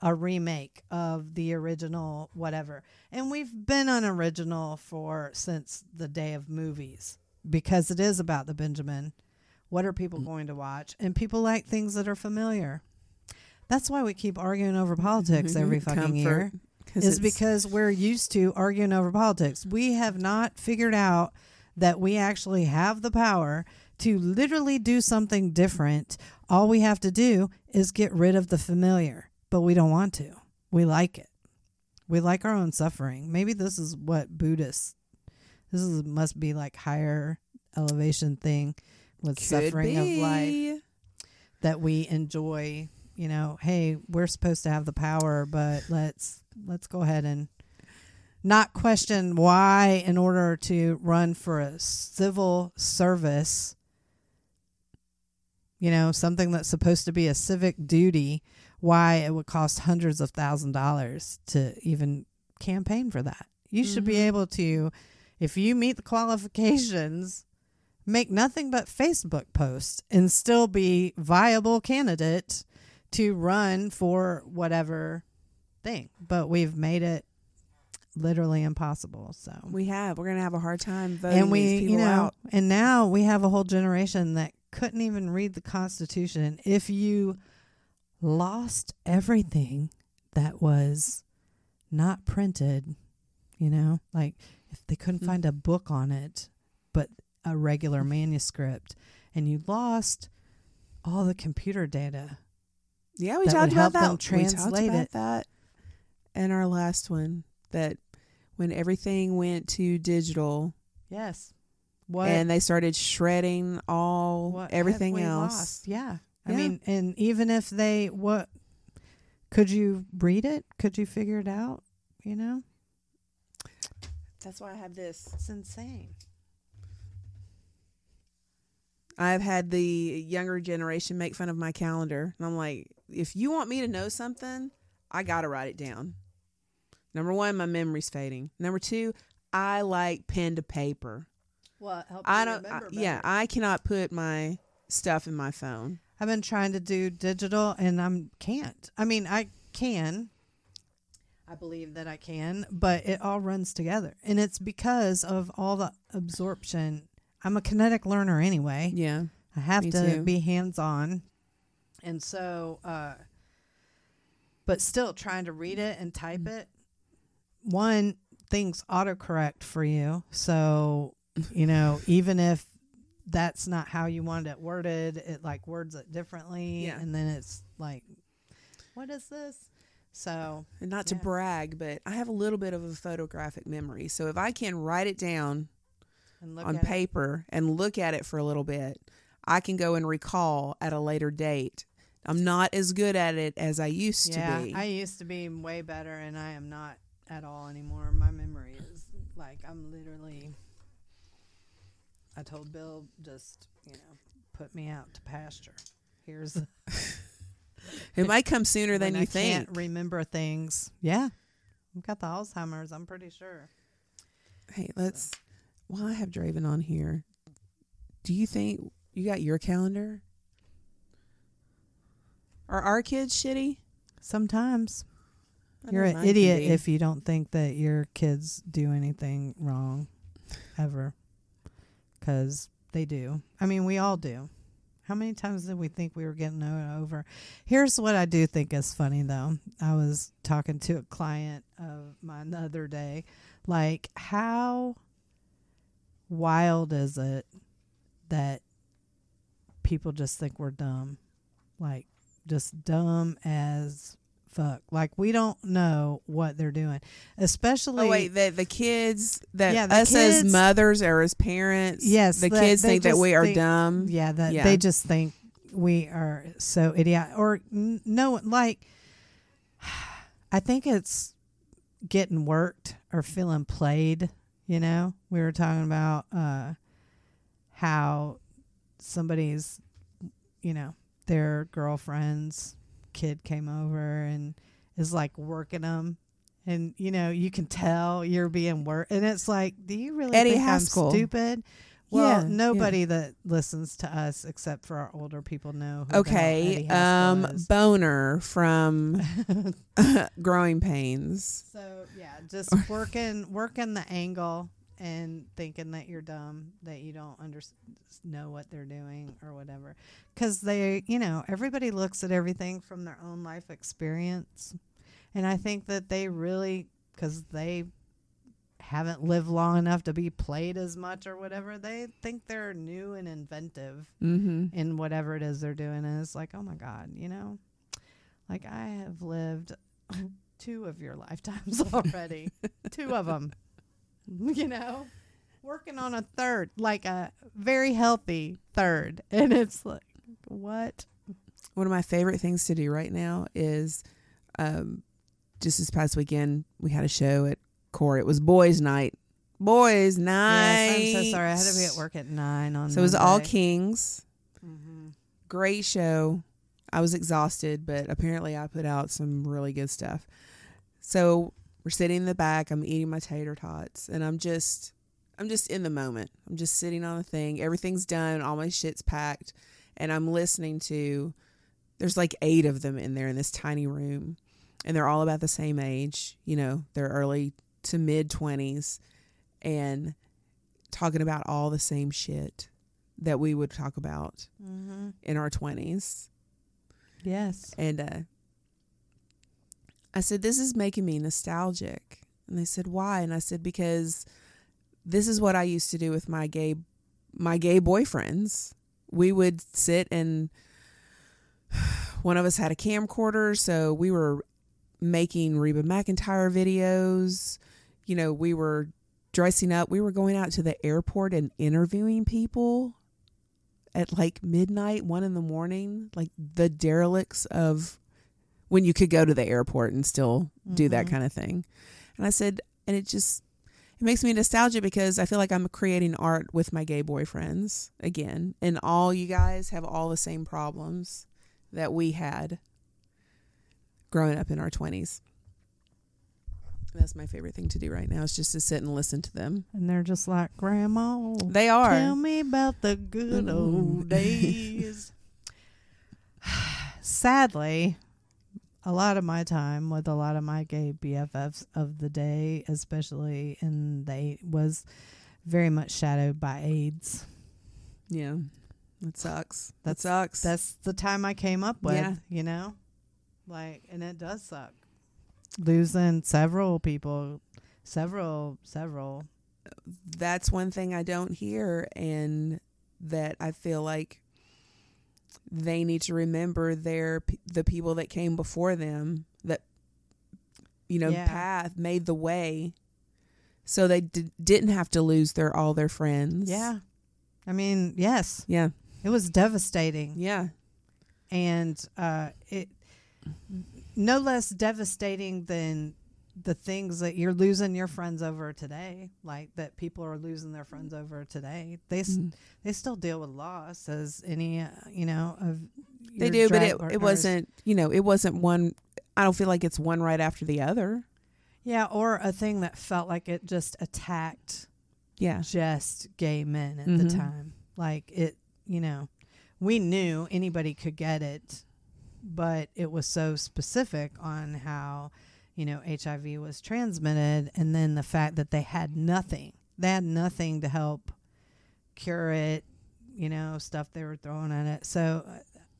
a remake of the original whatever. And we've been unoriginal since the day of movies, because it is about the Benjamin. What are people going to watch? And people like things that are familiar. That's why we keep arguing over politics every fucking year. Is because we're used to arguing over politics. We have not figured out that we actually have the power to literally do something different. All we have to do is get rid of the familiar, but we don't want to. We like it. We like our own suffering. Maybe this is what Buddhists, must be like higher elevation thing with could suffering be. Of life that we enjoy. You know, hey, we're supposed to have the power, but let's go ahead and not question why, in order to run for a civil service, you know, something that's supposed to be a civic duty, why it would cost hundreds of thousands of dollars to even campaign for that. You should be able to, if you meet the qualifications, make nothing but Facebook posts and still be viable candidate to run for whatever thing. But we've made it literally impossible. So we're going to have a hard time voting these people out. And now we have a whole generation that couldn't even read the Constitution. If you lost everything that was not printed, you know, like if they couldn't find a book on it, but a regular manuscript, and you lost all the computer data. Yeah, we talked about that. We talked about that in our last one, that when everything went to digital. Yes. What? And they started shredding everything else. Lost? Yeah. I mean, and even if could you read it? Could you figure it out? You know? That's why I have this. It's insane. I've had the younger generation make fun of my calendar, and I'm like, if you want me to know something, I got to write it down. Number one, my memory's fading. Number two, I like pen to paper. Well, help I don't. Remember better. Yeah, I cannot put my stuff in my phone. I've been trying to do digital, and I can't. I mean, I can. I believe that I can, but it all runs together, and it's because of all the absorption. I'm a kinetic learner anyway. Yeah, I have to too. Be hands-on, and so, but still trying to read it and type it. One, things autocorrect for you, so. You know, even if that's not how you want it worded, it like words it differently. Yeah. And then it's like, what is this? So, and not to brag, but I have a little bit of a photographic memory. So if I can write it down and look on paper and look at it for a little bit, I can go and recall at a later date. I'm not as good at it as I used to be. I used to be way better, and I am not at all anymore. My memory is like, I'm literally... I told Bill, just, you know, put me out to pasture. Here's it might come sooner than you think. I can't remember things. Yeah. I've got the Alzheimer's, I'm pretty sure. Hey, while I have Draven on here, do you think you got your calendar? Are our kids shitty? Sometimes. You're an idiot if you don't think that your kids do anything wrong ever. Because they do. I mean, we all do. How many times did we think we were getting over? Here's what I do think is funny, though. I was talking to a client of mine the other day. Like, how wild is it that people just think we're dumb? Like, just dumb as fuck. Like, we don't know what they're doing, especially the kids that us kids, as mothers or as parents, yes, the kids think that we are dumb. Yeah, they just think we are so idiot or no. Like, I think it's getting worked or feeling played. You know, we were talking about how somebody's, you know, their girlfriend's kid came over and is like working them, and you know you can tell you're being worked, and it's like, do you really think I'm stupid? Well, nobody that listens to us except for our older people know who Eddie Haskell is. Boner from Growing Pains. So yeah, just working the angle and thinking that you're dumb, that you don't know what they're doing or whatever. Because they, you know, everybody looks at everything from their own life experience. And I think that they really, because they haven't lived long enough to be played as much or whatever, they think they're new and inventive in whatever it is they're doing. And it's like, oh my God, you know, like I have lived 2 of your lifetimes already. 2 of them. You know, working on a 3rd, like a very healthy 3rd. And it's like, what? One of my favorite things to do right now is just this past weekend, we had a show at Core. It was boys' night. Boys' night. Yes, I'm so sorry. I had to be at work at 9 on Monday. It was all Kings. Mm-hmm. Great show. I was exhausted, but apparently I put out some really good stuff. So... we're sitting in the back. I'm eating my tater tots, and I'm just in the moment. I'm just sitting on a thing. Everything's done. All my shit's packed, and I'm listening to. There's like 8 of them in there in this tiny room, and they're all about the same age. You know, they're early to mid 20s, and talking about all the same shit that we would talk about in our 20s. Yes, and I said, this is making me nostalgic. And they said, why? And I said, because this is what I used to do with my gay boyfriends. We would sit and one of us had a camcorder. So we were making Reba McEntire videos. You know, we were dressing up. We were going out to the airport and interviewing people at like midnight, 1 a.m, like the derelicts of when you could go to the airport and still do that kind of thing. And I said, and it makes me nostalgic because I feel like I'm creating art with my gay boyfriends again. And all you guys have all the same problems that we had growing up in our 20s. That's my favorite thing to do right now, is just to sit and listen to them. And they're just like, Grandma, they are. Tell me about the good old days. Sadly, a lot of my time with a lot of my gay BFFs of the day, especially in the 80s, was very much shadowed by AIDS. Yeah. That sucks. That sucks. That's the time I came up with, you know? Like, and it does suck. Losing several people, several. That's one thing I don't hear, and that I feel like they need to remember the people that came before them, that, you know, path made the way, so they didn't have to lose all their friends. Yeah, I mean, yes, yeah, it was devastating. Yeah, and no less devastating than the things that you're losing your friends over today, like that people are losing their friends over today. They still deal with loss as any, you know, of they do, but it wasn't, you know, it wasn't one. I don't feel like it's one right after the other. Yeah, or a thing that felt like it just attacked. Yeah, just gay men at the time. Like it, you know, we knew anybody could get it. But it was so specific on how, you know, HIV was transmitted, and then the fact that they had nothing. They had nothing to help cure it, you know, stuff they were throwing at it. So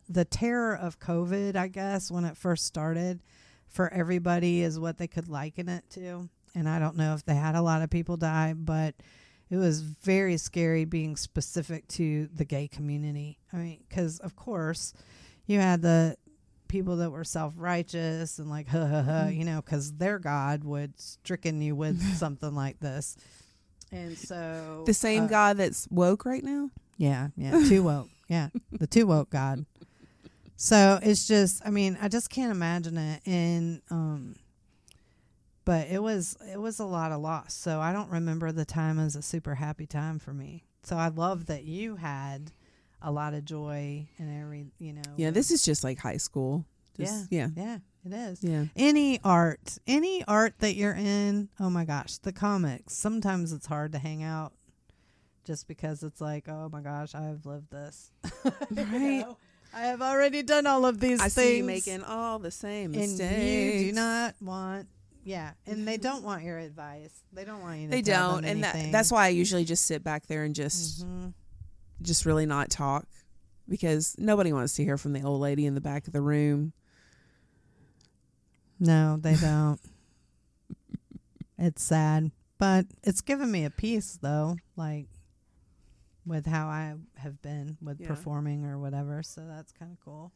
the terror of COVID, I guess, when it first started for everybody is what they could liken it to. And I don't know if they had a lot of people die, but it was very scary being specific to the gay community. I mean, because, of course, you had the people that were self-righteous and like, you know, because their God would stricken you with something like this. And so the same God that's woke right now. Yeah. Too woke. Yeah. The too woke God. So it's just, I mean, I just can't imagine it. And, but it was a lot of loss. So I don't remember the time as a super happy time for me. So I love that you had a lot of joy and every, you know. Yeah, this is just like high school. Yeah, it is. Yeah. Any art that you're in, oh my gosh, the comics. Sometimes it's hard to hang out just because it's like, oh my gosh, I've lived this. Right. You know, I have already done all of these things. I see you making all the same mistakes. And you do not want. Yeah, and they don't want your advice. They don't want you to tell them anything. And that's why I usually just sit back there and just... just really not talk, because nobody wants to hear from the old lady in the back of the room. No, they don't. It's sad, but it's given me a peace though, like with how I have been with performing or whatever. So that's kind of cool.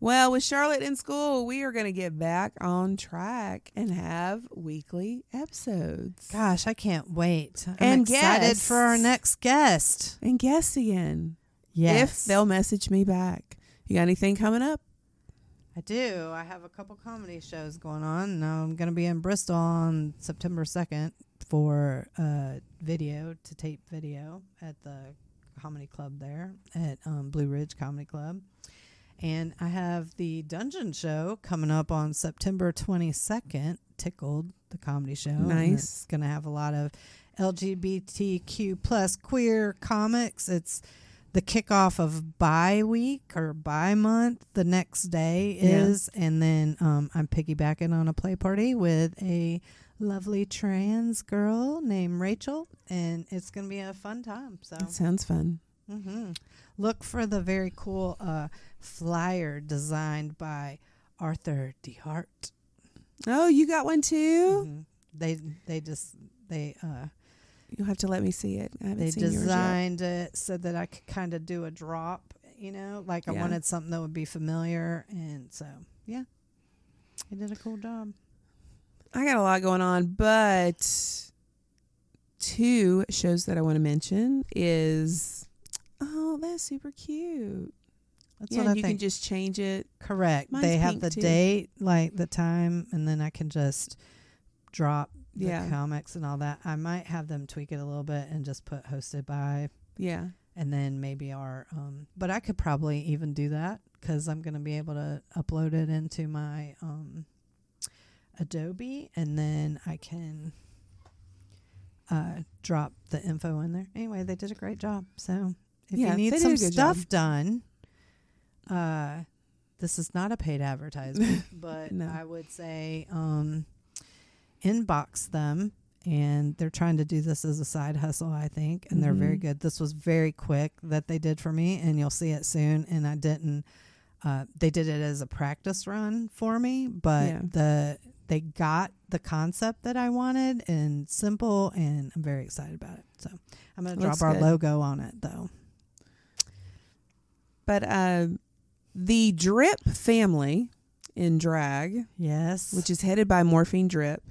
Well, with Charlotte in school, we are going to get back on track and have weekly episodes. Gosh, I can't wait. I'm excited for our next guest. And guests again. Yes. If they'll message me back. You got anything coming up? I do. I have a couple comedy shows going on. Now I'm going to be in Bristol on September 2nd for to tape video at the comedy club there at Blue Ridge Comedy Club. And I have the Dungeon Show coming up on September 22nd, Tickled, the comedy show. Nice. And it's going to have a lot of LGBTQ plus queer comics. It's the kickoff of bi-week or bi-month. The next day is. And then I'm piggybacking on a play party with a lovely trans girl named Rachel. And it's going to be a fun time. So that sounds fun. Look for the very cool flyer designed by Arthur DeHart. Oh, you got one too? They you'll have to let me see it. I haven't seen yours yet. They designed it so that I could kind of do a drop, you know, like I wanted something that would be familiar, and so it did a cool job. I got a lot going on, but two shows that I want to mention is, oh, that's super cute. That's what I think. You can just change it. Correct. Mine's they have the date, like the time, and then I can just drop the comics and all that. I might have them tweak it a little bit and just put hosted by. Yeah. And then maybe but I could probably even do that because I'm going to be able to upload it into my Adobe, and then I can drop the info in there. Anyway, they did a great job. So if you need some stuff done, this is not a paid advertisement, but no. I would say inbox them. And they're trying to do this as a side hustle, I think. And they're very good. This was very quick that they did for me, and you'll see it soon. And I didn't, they did it as a practice run for me, but they got the concept that I wanted, and simple, and I'm very excited about it. So I'm going to drop our logo on it though. But the Drip family in drag, which is headed by Morphine Drip,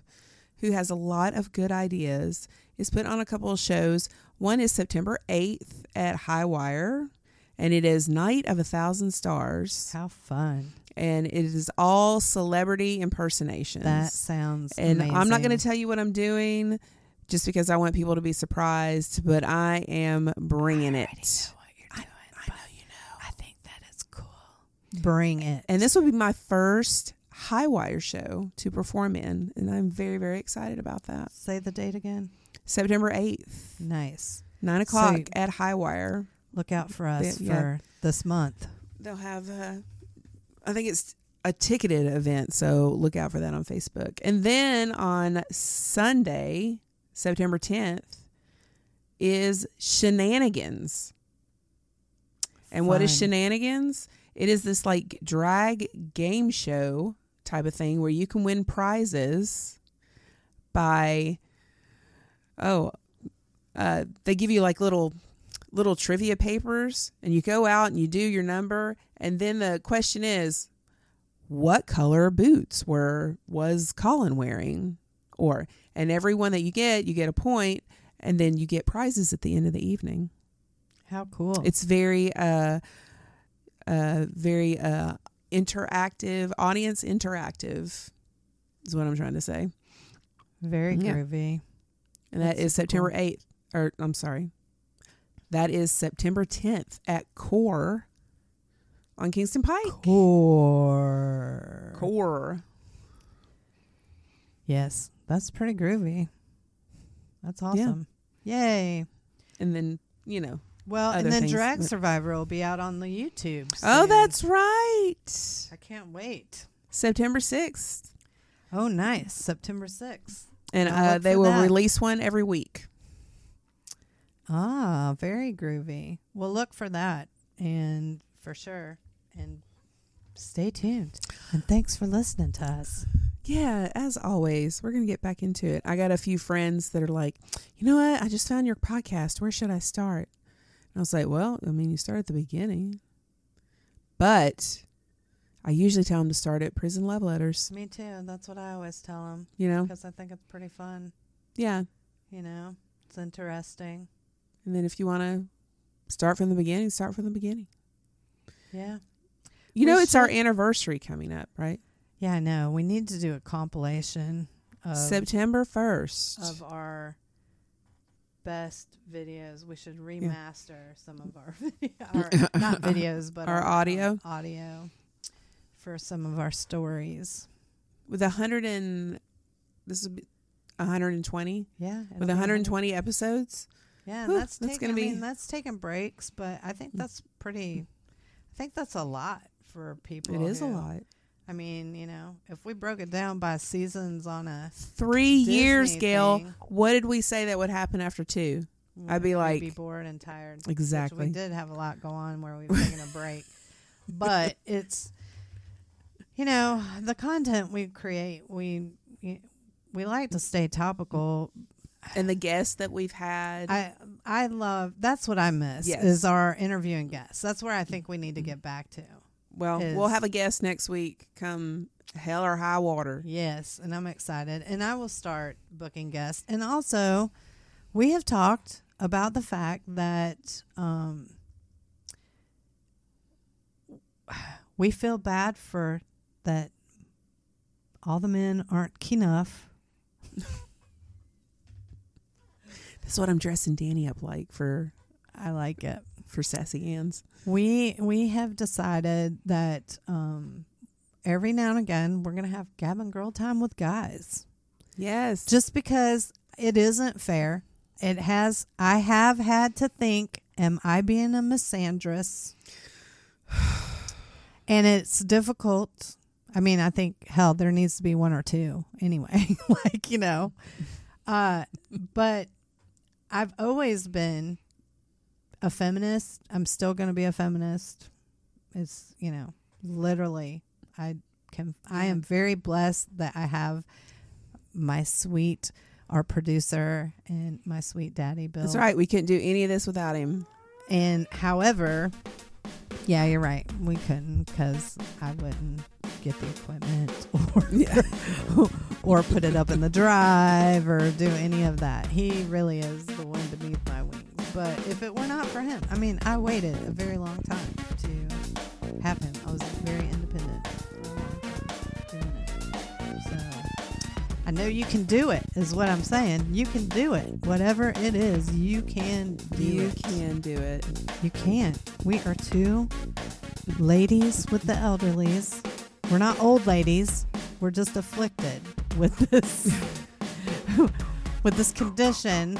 who has a lot of good ideas, is put on a couple of shows. One is September 8th at High Wire, and it is Night of 1,000 Stars. How fun. And it is all celebrity impersonations. That sounds amazing. I'm not going to tell you what I'm doing just because I want people to be surprised, but I am bringing it. I already know what you're doing. I know you know. I think that is cool. Bring it. And this will be my first High Wire show to perform in, and I'm very, very excited about that. Say the date again. September 8th. Nice. 9 o'clock at High Wire. Look out for us for this month. They'll have, I think it's a ticketed event, so look out for that on Facebook. And then on Sunday, September 10th, is Shenanigans. And what is Shenanigans? It is this like drag game show type of thing where you can win prizes by they give you like little trivia papers, and you go out and you do your number, and then the question is, what color boots was Colin wearing? And every one that you get a point, and then you get prizes at the end of the evening. How cool. It's very very interactive, audience interactive is what I'm trying to say. Very groovy. And that is September 8th, or I'm sorry. That is September 10th at Core on Kingston Pike. Core. Yes, that's pretty groovy. That's awesome. Yeah. Yay. And then, and then Drag Survivor will be out on the YouTube soon. Oh, that's right. I can't wait. September 6th. Oh, nice. September 6th. And they will release one every week. Ah, very groovy. Well, look for that. And for sure. And stay tuned. And thanks for listening to us. Yeah, as always, we're going to get back into it. I got a few friends that are like, you know what? I just found your podcast. Where should I start? I was like, well, I mean, you start at the beginning, but I usually tell them to start at prison love letters. Me too. That's what I always tell them, because I think it's pretty fun. Yeah. It's interesting. And then if you want to start from the beginning. Yeah. It's our anniversary coming up, right? Yeah, I know. We need to do a compilation of September 1st of our best videos. We should remaster some of our not videos, but our audio for some of our stories. With 120. Yeah, with 120 episodes. Yeah, whew, that's taking breaks, but I think that's pretty. I think that's a lot for people. It is a lot. I mean, if we broke it down by seasons on a 3 years, Gail, what did we say that would happen after 2? I'd be like, be bored and tired. Exactly. We did have a lot go on where we were taking a break, but it's, the content we create, we like to stay topical, and the guests that we've had, I love. That's what I miss is our interviewing guests. That's where I think we need to get back to. Well, we'll have a guest next week, come hell or high water. Yes, and I'm excited. And I will start booking guests. And also, we have talked about the fact that we feel bad for that all the men aren't keen enough. That's what I'm dressing Danny up like for. I like it. for sassy Ann's. We have decided that every now and again we're going to have Gabbing Girl Time with guys. Yes. Just because it isn't fair. It has. I have had to think, am I being a misandrist? And it's difficult. I mean, I think, hell, there needs to be one or two anyway. Like, you know. But I've always been a feminist. I'm still going to be a feminist. It's, you know, literally, I am very blessed that I have my sweet, our producer, and my sweet daddy, Bill. That's right. We couldn't do any of this without him. And however... Yeah, you're right. We couldn't, because I wouldn't get the equipment or or put it up in the drive or do any of that. He really is the one beneath my wings. But if it were not for him, I mean, I waited a very long time to have him. I was very independent doing it. So I know you can do it, is what I'm saying. You can do it. Whatever it is, you can do it. You can do it. You can. We are two ladies with the elderlies. We're not old ladies. We're just afflicted with this condition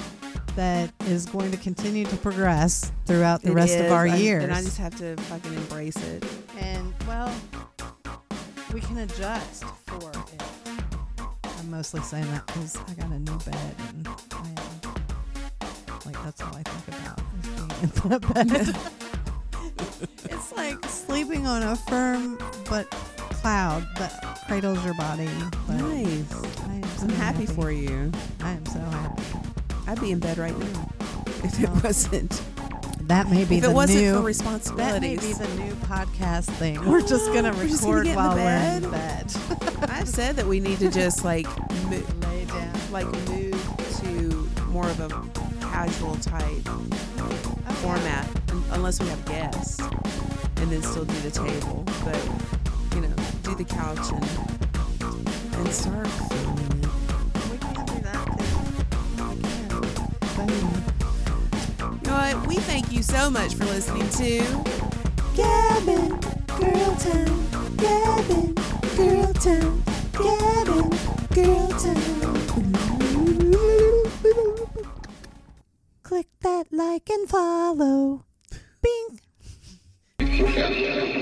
that is going to continue to progress throughout the rest of our years. And I just have to fucking embrace it. And, well, we can adjust for it. I'm mostly saying that because I got a new bed and that's all I think about is being in that bed. It's like sleeping on a firm but cloud that cradles your body. But nice. I'm happy for you. I am so happy. I'd be in bed right now if it wasn't. That may be if it wasn't for responsibilities. That may be the new podcast thing. We're just going to record while we're in bed. I've said that we need to just lay down, move to more of a casual type format, unless we have guests, and then still do the table, but do the couch and start. We can do that too. You know what? We thank you so much for listening to Gabbing Girl Time. Gabbing Girl Time. Gabbing Girl Time. Click that like and follow. Bing.